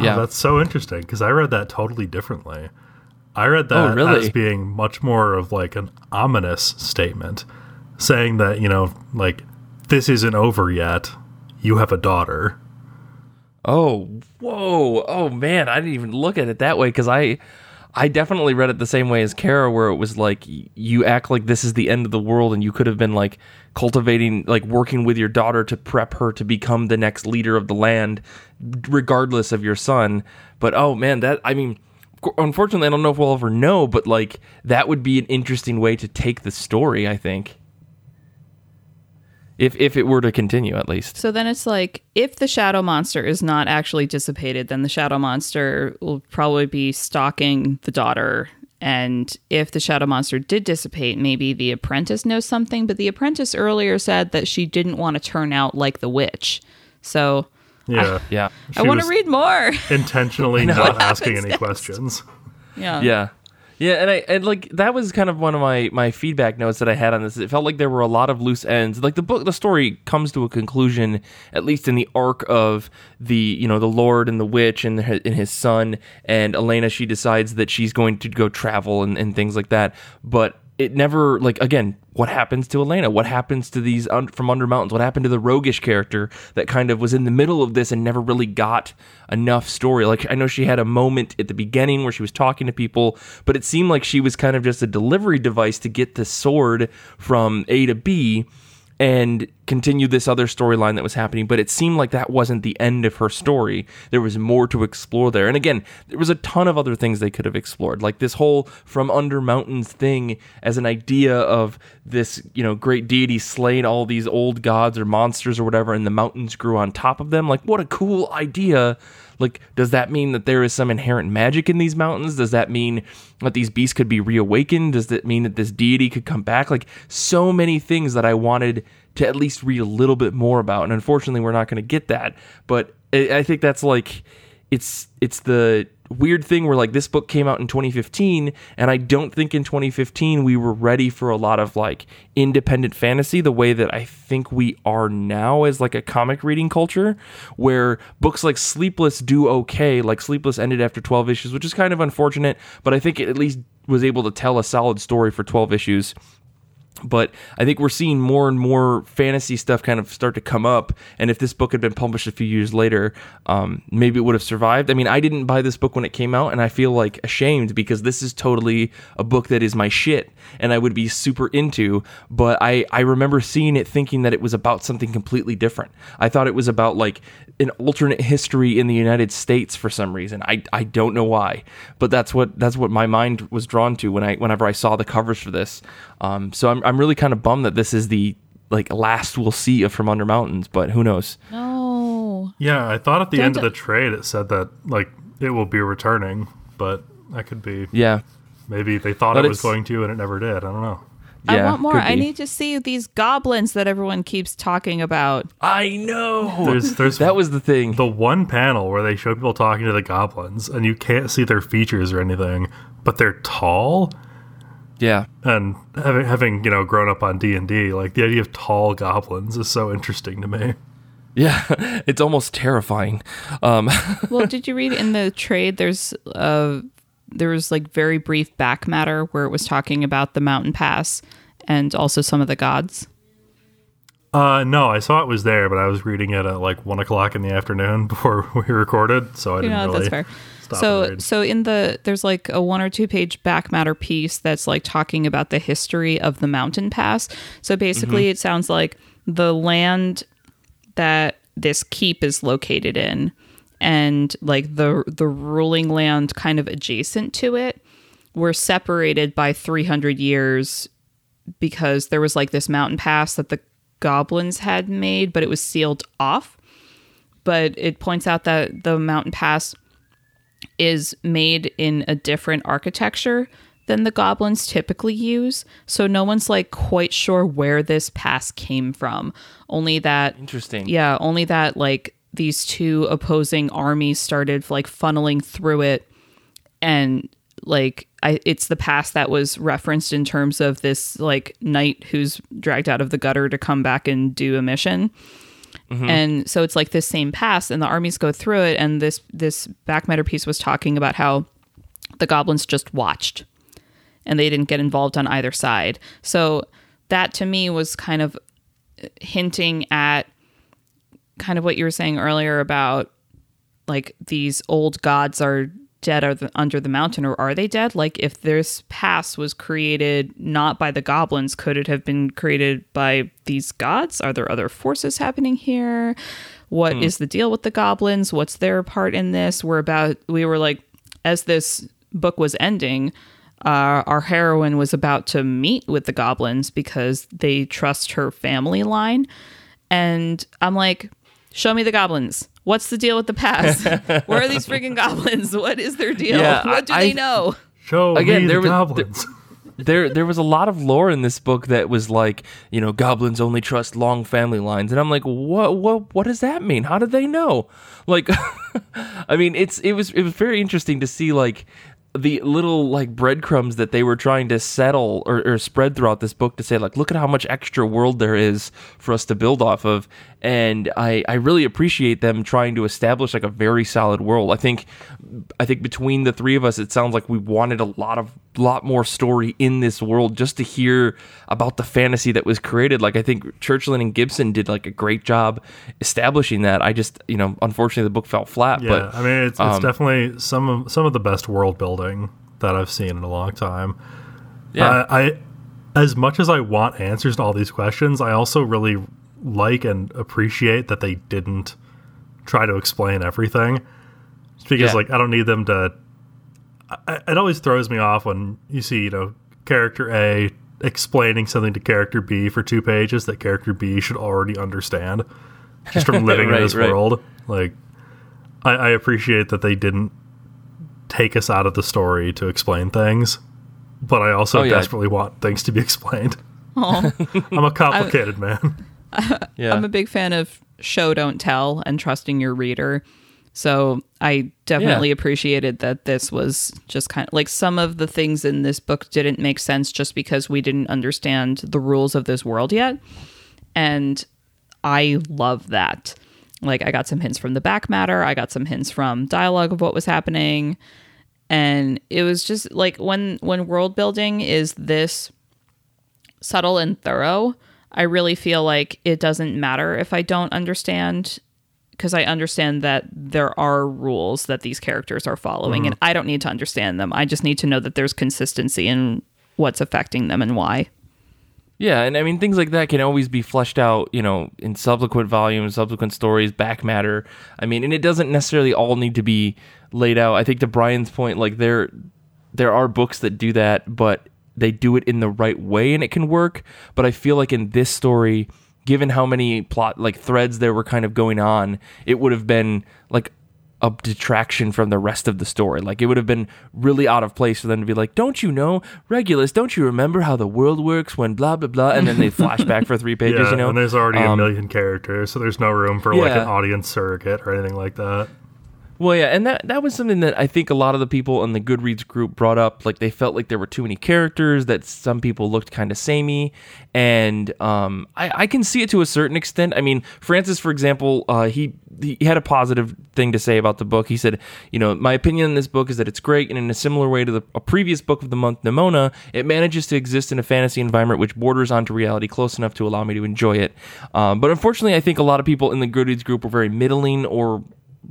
Yeah, oh, that's so interesting because I read that totally differently. I read that oh, really? as being much more of like an ominous statement saying that, you know, like, this isn't over yet. You have a daughter. Oh, whoa. Oh, man. I didn't even look at it that way because I I definitely read it the same way as Kara, where it was like, you act like this is the end of the world and you could have been like cultivating, like working with your daughter to prep her to become the next leader of the land, regardless of your son. But, oh, man, that, I mean, unfortunately, I don't know if we'll ever know, but like that would be an interesting way to take the story, I think. If if it were to continue, at least. So then it's like, if the shadow monster is not actually dissipated, then the shadow monster will probably be stalking the daughter. And if the shadow monster did dissipate, maybe the apprentice knows something. But the apprentice earlier said that she didn't want to turn out like the witch. So yeah, I, yeah. I want to read more. Intentionally not asking any next? questions. Yeah. Yeah. Yeah, and I and like that was kind of one of my, my feedback notes that I had on this. It felt like there were a lot of loose ends. Like the book, the story comes to a conclusion, at least in the arc of the you know the Lord and the witch and, the, and his son and Elena. She decides that she's going to go travel and, and things like that. But it never like again, what happens to Elena? What happens to these un- from Under Mountains? What happened to the roguish character that kind of was in the middle of this and never really got enough story? Like I know she had a moment at the beginning where she was talking to people, but it seemed like she was kind of just a delivery device to get the sword from A to B and continue this other storyline that was happening. But it seemed like that wasn't the end of her story. There was more to explore there. And again, there was a ton of other things they could have explored. Like this whole From Under Mountains thing as an idea of this, you know, great deity slaying all these old gods or monsters or whatever, and the mountains grew on top of them. Like, what a cool idea. Like, does that mean that there is some inherent magic in these mountains? Does that mean that these beasts could be reawakened? Does that mean that this deity could come back? Like, so many things that I wanted to at least read a little bit more about. And unfortunately, we're not going to get that. But I think that's like, it's it's the weird thing where like this book came out in twenty fifteen, and I don't think in twenty fifteen we were ready for a lot of like independent fantasy the way that I think we are now as like a comic reading culture, where books like Sleepless do okay. Like Sleepless ended after twelve issues, which is kind of unfortunate, but I think it at least was able to tell a solid story for twelve issues. But I think we're seeing more and more fantasy stuff kind of start to come up. And if this book had been published a few years later, um, maybe it would have survived. I mean, I didn't buy this book when it came out, and I feel like ashamed because this is totally a book that is my shit and I would be super into. But I, I remember seeing it thinking that it was about something completely different. I thought it was about like an alternate history in the United States for some reason. I, I don't know why, but that's what that's what my mind was drawn to when I whenever I saw the covers for this. Um, so I'm I'm really kind of bummed that this is the like last we'll see of From Under Mountains, but who knows? No. Yeah, I thought at the Don't end d- of the trade it said that like it will be returning, but that could be yeah. Maybe they thought but it was going to and it never did. I don't know. Yeah, I want more. I need to see these goblins that everyone keeps talking about. I know. There's, there's that was the thing. The one panel where they show people talking to the goblins, and you can't see their features or anything, but they're tall. Yeah. And having, having you know, grown up on D and D, like the idea of tall goblins is so interesting to me. Yeah, it's almost terrifying. Um. Well, did you read in the trade? There's uh, there was like very brief back matter where it was talking about the mountain pass and also some of the gods. Uh, no, I saw it was there, but I was reading it at like one o'clock in the afternoon before we recorded, so I didn't you know, really. That's fair. So so in the there's like a one or two page back matter piece that's like talking about the history of the mountain pass. So basically mm-hmm. It sounds like the land that this keep is located in and like the the ruling land kind of adjacent to it were separated by three hundred years because there was like this mountain pass that the goblins had made, but it was sealed off. But it points out that the mountain pass is made in a different architecture than the goblins typically use. So no one's like quite sure where this pass came from. Only that... Interesting. Yeah, only that like these two opposing armies started like funneling through it. And like I, it's the pass that was referenced in terms of this like knight who's dragged out of the gutter to come back and do a mission. Mm-hmm. And so it's like this same pass and the armies go through it. And this, this back matter piece was talking about how the goblins just watched and they didn't get involved on either side. So that to me was kind of hinting at kind of what you were saying earlier about like these old gods are dead under the mountain, or are they dead? Like if this pass was created not by the goblins, could it have been created by these gods? Are there other forces happening here? What mm. is the deal with the goblins? What's their part in this? We're about, we were like, as this book was ending, uh, our heroine was about to meet with the goblins because they trust her family line. And I'm like, show me the goblins. What's the deal with the pass? Where are these freaking goblins? What is their deal? Yeah, what do I, they know? Show Again, me there the was, goblins. There, there there was a lot of lore in this book that was like, you know, goblins only trust long family lines. And I'm like, what what what does that mean? How did they know? Like I mean, it's it was it was very interesting to see like the little like breadcrumbs that they were trying to settle or, or spread throughout this book to say like, look at how much extra world there is for us to build off of. And I, I really appreciate them trying to establish like a very solid world. I think, I think between the three of us, it sounds like we wanted a lot of, lot more story in this world just to hear about the fantasy that was created. Like I think Churchland and Gibson did like a great job establishing that. I just, you know, unfortunately the book fell flat. Yeah, but I mean, it's, it's um, definitely some of, some of the best world building that I've seen in a long time. Yeah, uh, I, as much as I want answers to all these questions, I also really like and appreciate that they didn't try to explain everything, because yeah. like I don't need them to. I, it always throws me off when you see, you know, character A explaining something to character B for two pages that character B should already understand just from living right, in this right. world. Like, I, I appreciate that they didn't take us out of the story to explain things, but I also oh, yeah. desperately want things to be explained. I'm a complicated I, man. I, yeah. I'm a big fan of show, don't tell, and trusting your reader. So I definitely yeah. appreciated that this was just kind of like some of the things in this book didn't make sense just because we didn't understand the rules of this world yet. And I love that. Like I got some hints from the back matter. I got some hints from dialogue of what was happening. And it was just like when, when world building is this subtle and thorough, I really feel like it doesn't matter if I don't understand, because I understand that there are rules that these characters are following, mm-hmm. and I don't need to understand them. I just need to know that there's consistency in what's affecting them and why. Yeah, and I mean, things like that can always be fleshed out, you know, in subsequent volumes, subsequent stories, back matter. I mean, and it doesn't necessarily all need to be laid out. I think to Brian's point, like, there, there are books that do that, but they do it in the right way, and it can work. But I feel like in this story, given how many plot, like, threads there were kind of going on, it would have been, like, a detraction from the rest of the story. Like, it would have been really out of place for them to be like, don't you know, Regulus, don't you remember how the world works when blah, blah, blah, and then they flash back for three pages, yeah, you know? And there's already um, a million characters, so there's no room for, yeah. like, an audience surrogate or anything like that. Well, yeah, and that, that was something that I think a lot of the people in the Goodreads group brought up. Like, they felt like there were too many characters, that some people looked kind of samey, and um, I, I can see it to a certain extent. I mean, Francis, for example, uh, he, he had a positive thing to say about the book. He said, you know, my opinion on this book is that it's great, and in a similar way to the, a previous book of the month, Nimona, it manages to exist in a fantasy environment which borders onto reality close enough to allow me to enjoy it. Um, but unfortunately, I think a lot of people in the Goodreads group were very middling or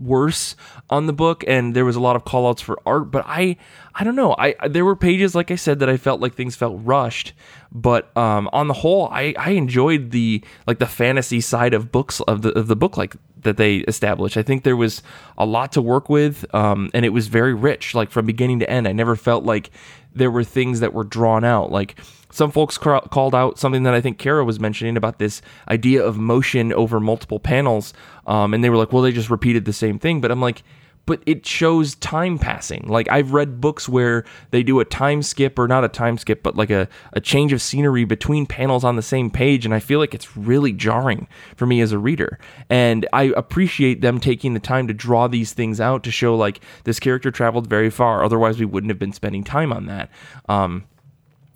worse on the book, and there was a lot of call outs for art, but I I don't know I there were pages, like I said, that I felt like things felt rushed, but um on the whole I I enjoyed the like the fantasy side of books of the of the book like that they established. I think there was a lot to work with, um, and it was very rich, like from beginning to end. I never felt like there were things that were drawn out. Like some folks ca- called out something that I think Kara was mentioning about this idea of motion over multiple panels, um, and they were like, well, they just repeated the same thing. But I'm like, but it shows time passing. Like I've read books where they do a time skip, or not a time skip, but like a, a change of scenery between panels on the same page. And I feel like it's really jarring for me as a reader. And I appreciate them taking the time to draw these things out to show like this character traveled very far. Otherwise we wouldn't have been spending time on that. Um,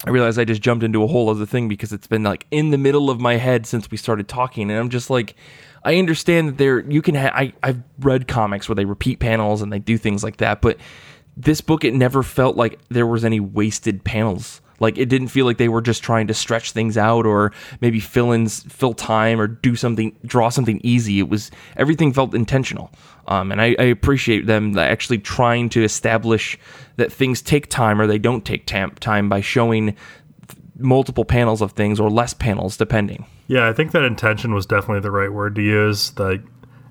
I realize I just jumped into a whole other thing because it's been like in the middle of my head since we started talking. And I'm just like, I understand that there you can ha- I I've read comics where they repeat panels and they do things like that, but this book, it never felt like there was any wasted panels. Like it didn't feel like they were just trying to stretch things out or maybe fill in fill time or do something, draw something easy. It was, everything felt intentional, um, and I, I appreciate them actually trying to establish that things take time or they don't take tam- time by showing multiple panels of things or less panels depending. Yeah, I think that intention was definitely the right word to use. Like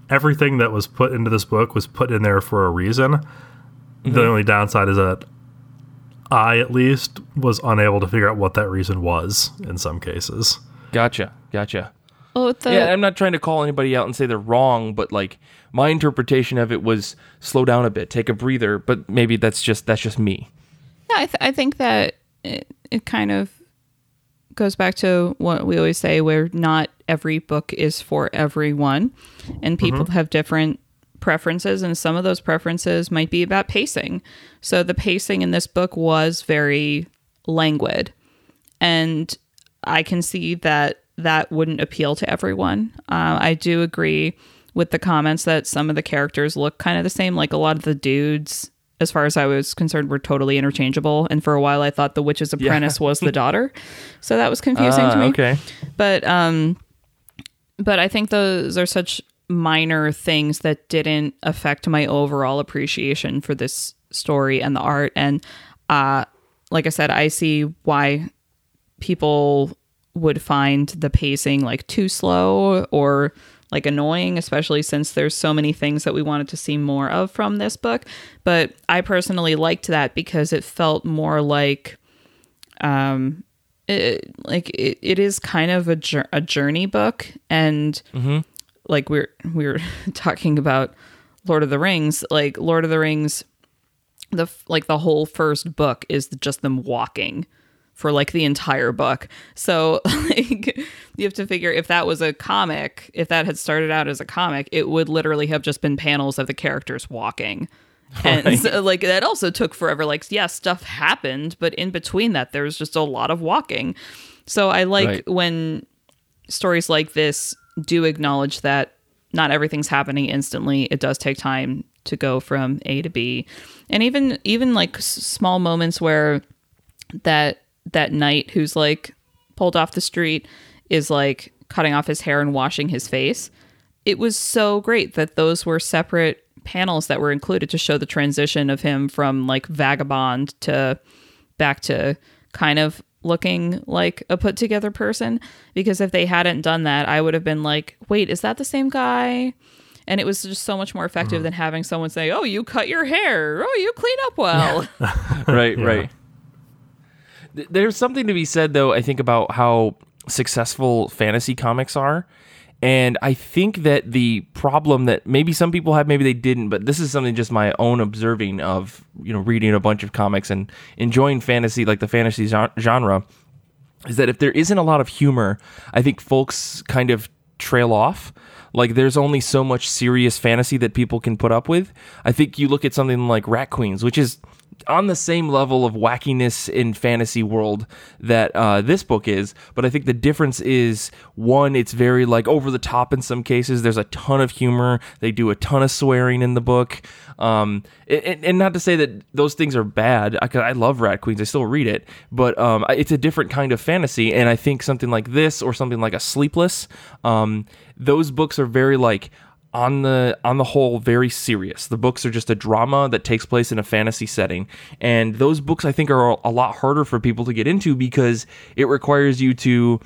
everything that was put into this book was put in there for a reason. Mm-hmm. The only downside is that I at least was unable to figure out what that reason was in some cases. Gotcha. Gotcha. Oh, the- yeah, I'm not trying to call anybody out and say they're wrong, but like my interpretation of it was slow down a bit, take a breather, but maybe that's just that's just me. Yeah, I, th- I think that it, it kind of goes back to what we always say, where not every book is for everyone, and people mm-hmm. have different preferences, and some of those preferences might be about pacing. So the pacing in this book was very languid, and I can see that that wouldn't appeal to everyone. Uh, I do agree with the comments that some of the characters look kind of the same, like a lot of the dudes, as far as I was concerned, were totally interchangeable. And for a while, I thought the witch's apprentice yeah. was the daughter. So that was confusing uh, to me. Okay. But, um, but I think those are such minor things that didn't affect my overall appreciation for this story and the art. And uh, like I said, I see why people would find the pacing like too slow or like annoying, especially since there's so many things that we wanted to see more of from this book. But I personally liked that because it felt more like, um, it, like it, it is kind of a, ju- a journey book, and mm-hmm. like we're we were talking about Lord of the Rings, like Lord of the Rings, the like the whole first book is just them walking for like the entire book. So like you have to figure, if that was a comic, if that had started out as a comic, it would literally have just been panels of the characters walking. Right. And so, like that also took forever. Like, yes, yeah, stuff happened, but in between that, there was just a lot of walking. So I like right. when stories like this do acknowledge that not everything's happening instantly. It does take time to go from A to B. And even, even like s- small moments where that, that knight who's like pulled off the street is like cutting off his hair and washing his face. It was so great that those were separate panels that were included to show the transition of him from like vagabond to back to kind of looking like a put together person. Because if they hadn't done that, I would have been like, wait, is that the same guy? And it was just so much more effective mm-hmm. than having someone say, oh, you cut your hair. Oh, you clean up well. right, yeah. right. There's something to be said, though, I think, about how successful fantasy comics are. And I think that the problem that maybe some people have, maybe they didn't, but this is something just my own observing of, you know, reading a bunch of comics and enjoying fantasy, like the fantasy genre, is that if there isn't a lot of humor, I think folks kind of trail off. Like, there's only so much serious fantasy that people can put up with. I think you look at something like Rat Queens, which is on the same level of wackiness in fantasy world that uh, this book is, but I think the difference is, one, it's very like over the top in some cases. There's a ton of humor. They do a ton of swearing in the book, um, and, and not to say that those things are bad. I, I love Rat Queens. I still read it, but um, it's a different kind of fantasy. And I think something like this or something like a Sleepless, um, those books are very like, on the on the whole, very serious. The books are just a drama that takes place in a fantasy setting. And those books, I think, are a lot harder for people to get into because it requires you to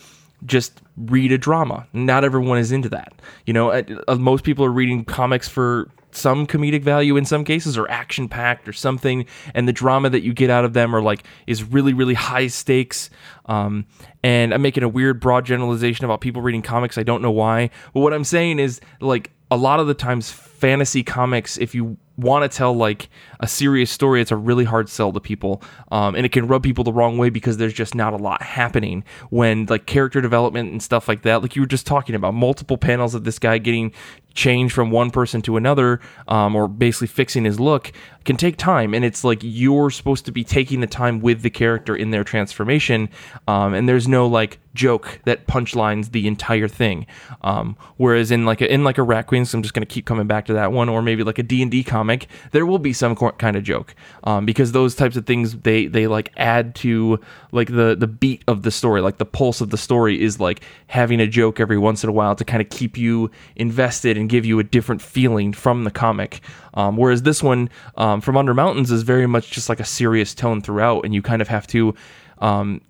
just read a drama. Not everyone is into that. You know, most people are reading comics for some comedic value in some cases, or action-packed or something, and the drama that you get out of them are like is really, really high stakes. Um, and I'm making a weird broad generalization about people reading comics. I don't know why. But what I'm saying is, like, a lot of the times fantasy comics, if you want to tell like a serious story, it's a really hard sell to people, um, and it can rub people the wrong way because there's just not a lot happening when like character development and stuff like that. Like you were just talking about multiple panels of this guy getting changed from one person to another, um, or basically fixing his look, can take time, and it's like you're supposed to be taking the time with the character in their transformation, um, and there's no like joke that punchlines the entire thing. Um, whereas in like a, in like a Rat Queen, so I'm just going to keep coming back to that one, or maybe like a D and D comic, there will be some kind of joke, um, because those types of things, they they like add to like the the beat of the story. Like the pulse of the story is like having a joke every once in a while to kind of keep you invested and give you a different feeling from the comic. Um, whereas this one, um, From Under Mountains, is very much just like a serious tone throughout, and you kind of have to um,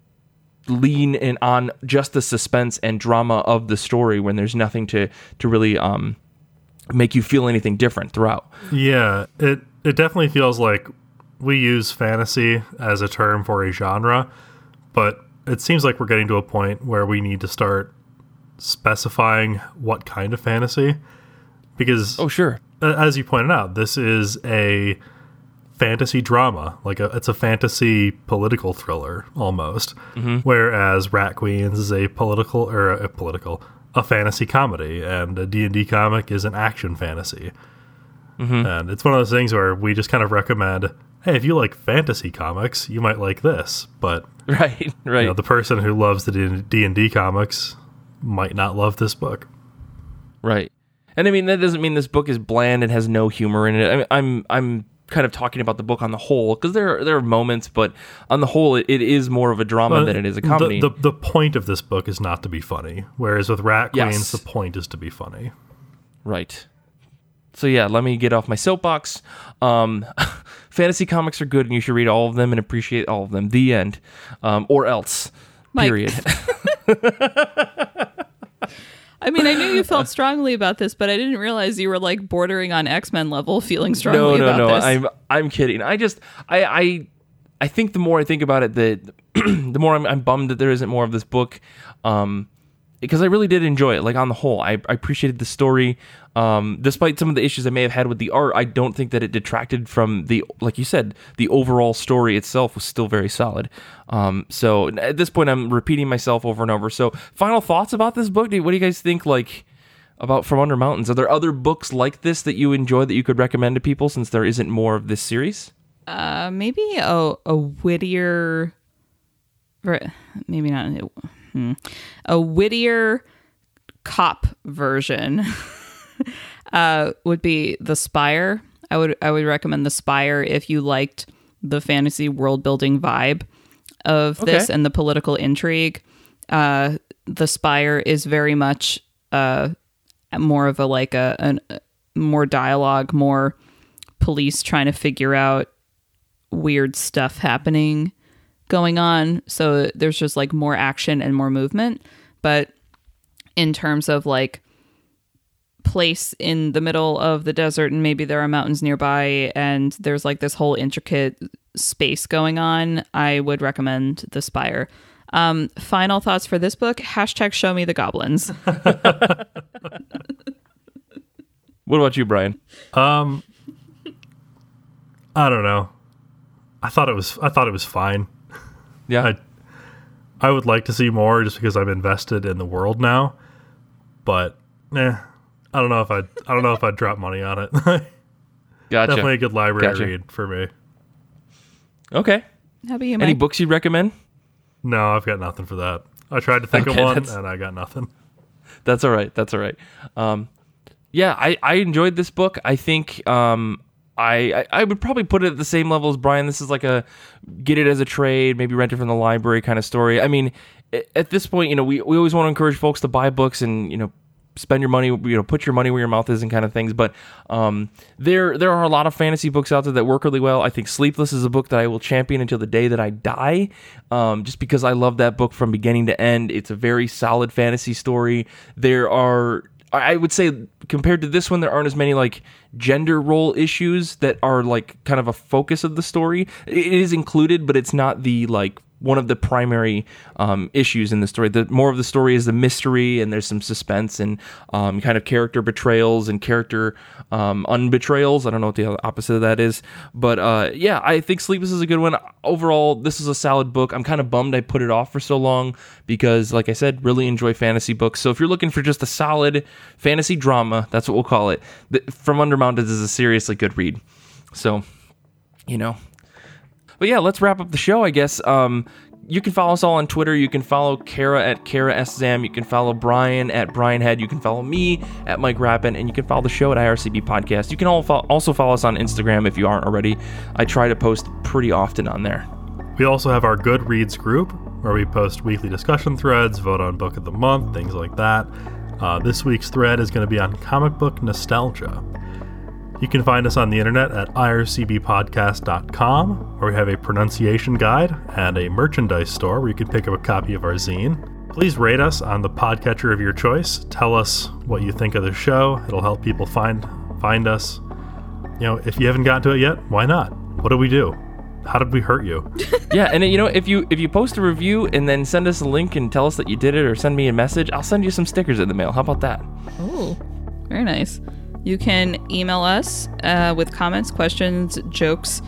lean in on just the suspense and drama of the story when there's nothing to to really um, make you feel anything different throughout. Yeah, it it definitely feels like we use fantasy as a term for a genre, but it seems like we're getting to a point where we need to start specifying what kind of fantasy, because oh sure, as you pointed out, this is a fantasy drama, like a, it's a fantasy political thriller almost, mm-hmm. whereas Rat Queens is a political or a, a political a fantasy comedy, and a D and D comic is an action fantasy. Mm-hmm. And it's one of those things where we just kind of recommend, hey, if you like fantasy comics, you might like this. But right, right. You know, the person who loves the D and D comics might not love this book. Right. And I mean, that doesn't mean this book is bland and has no humor in it. I mean, I'm, I'm kind of talking about the book on the whole, because there are, there are moments, but on the whole, it, it is more of a drama well, than it is a comedy. The, the, the point of this book is not to be funny, whereas with Rat Queens, yes. The point is to be funny. Right. So yeah, let me get off my soapbox. Um, fantasy comics are good, and you should read all of them and appreciate all of them. The end. Um, or else. Mike. Period. I mean, I knew you felt strongly about this, but I didn't realize you were like bordering on X-Men level feeling strongly no, no, about no. this. No, no, no. I'm I'm kidding. I just I I, I think the more I think about it, the the more I'm, I'm bummed that there isn't more of this book, um, because I really did enjoy it. Like on the whole, I, I appreciated the story. Um, despite some of the issues I may have had with the art, I don't think that it detracted from the, like you said, the overall story itself was still very solid. Um, so at this point, I'm repeating myself over and over. So final thoughts about this book? What do you guys think, like, about From Under Mountains? Are there other books like this that you enjoy that you could recommend to people, since there isn't more of this series? Uh, maybe a, a wittier, maybe not, hmm, a wittier cop version. Uh, would be The Spire. I would I would recommend The Spire if you liked the fantasy world building vibe of okay. this and the political intrigue. Uh, The Spire is very much uh, more of a like a an, more dialogue, more police trying to figure out weird stuff happening going on. So there's just like more action and more movement. But in terms of like place in the middle of the desert, and maybe there are mountains nearby, and there's like this whole intricate space going on, I would recommend The Spire. Um, final thoughts for this book, hashtag show me the goblins. What about you, Brian? Um, I don't know. I thought it was, I thought it was fine. Yeah. I, I would like to see more just because I'm invested in the world now, but eh. I don't know if I. I don't know if I'd drop money on it. Gotcha. Definitely a good library gotcha. read for me. Okay. How about you, Mike? Any books you'd recommend? No, I've got nothing for that. I tried to think okay, of one, and I got nothing. That's all right. That's all right. Um, yeah, I, I enjoyed this book. I think um, I, I I would probably put it at the same level as Brian. This is like a get it as a trade, maybe rent it from the library kind of story. I mean, at this point, you know, we we always want to encourage folks to buy books and you know. spend your money, you know, put your money where your mouth is and kind of things. But um, there there are a lot of fantasy books out there that work really well. I think Sleepless is a book that I will champion until the day that I die, um, just because I love that book from beginning to end. It's a very solid fantasy story. There are, I would say, compared to this one, there aren't as many, like, gender role issues that are, like, kind of a focus of the story. It is included, but it's not the, like, one of the primary um, issues in the story. The more of the story is the mystery, and there's some suspense and um, kind of character betrayals and character um, unbetrayals. I don't know what the opposite of that is, but uh, yeah, I think Sleepless is a good one. Overall, this is a solid book. I'm kind of bummed I put it off for so long because, like I said, really enjoy fantasy books. So if you're looking for just a solid fantasy drama, that's what we'll call it, From Under Mountains is a seriously good read. So, you know. But yeah, let's wrap up the show, I guess. Um, you can follow us all on Twitter. You can follow Kara at Kara S. Zam. You can follow Brian at Brian Head. You can follow me at Mike Rappin. And you can follow the show at I R C B Podcast. You can all fo- also follow us on Instagram if you aren't already. I try to post pretty often on there. We also have our Goodreads group where we post weekly discussion threads, vote on book of the month, things like that. Uh, this week's thread is going to be on comic book nostalgia. You can find us on the internet at I R C B podcast dot com, where we have a pronunciation guide and a merchandise store where you can pick up a copy of our zine. Please rate us on the podcatcher of your choice. Tell us what you think of the show. It'll help people find find us. You know, if you haven't gotten to it yet, why not? What do we do? How did we hurt you? Yeah, and you know, if you if you post a review and then send us a link and tell us that you did it or send me a message, I'll send you some stickers in the mail. How about that? Oh, very nice. You can email us uh, with comments, questions, jokes,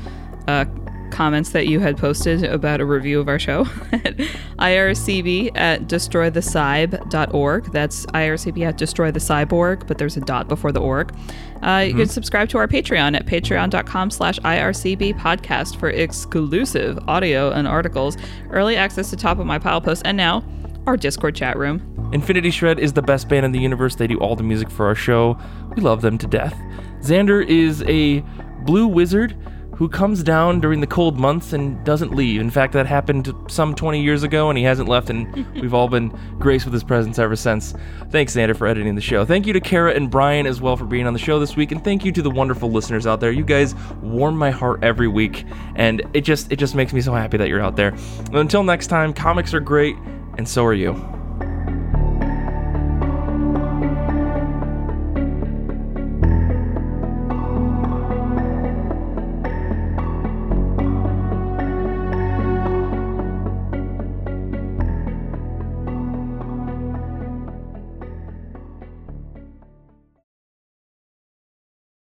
uh, comments that you had posted about a review of our show at I R C B at destroy the cybe dot org. That's I R C B at destroy the cyborg, but there's a dot before the org. Uh, you mm-hmm. can subscribe to our Patreon at patreon dot com slash I R C B podcast for exclusive audio and articles, early access to Top of My Pile posts, and now our Discord chat room. Infinity Shred is the best band in the universe. They do all the music for our show. We love them to death. Xander is a blue wizard who comes down during the cold months and doesn't leave. In fact, that happened some twenty years ago, and he hasn't left, and we've all been graced with his presence ever since. Thanks, Xander, for editing the show. Thank you to Kara and Brian as well for being on the show this week, and thank you to the wonderful listeners out there. You guys warm my heart every week, and it just it just makes me so happy that you're out there. Until next time, comics are great, and so are you.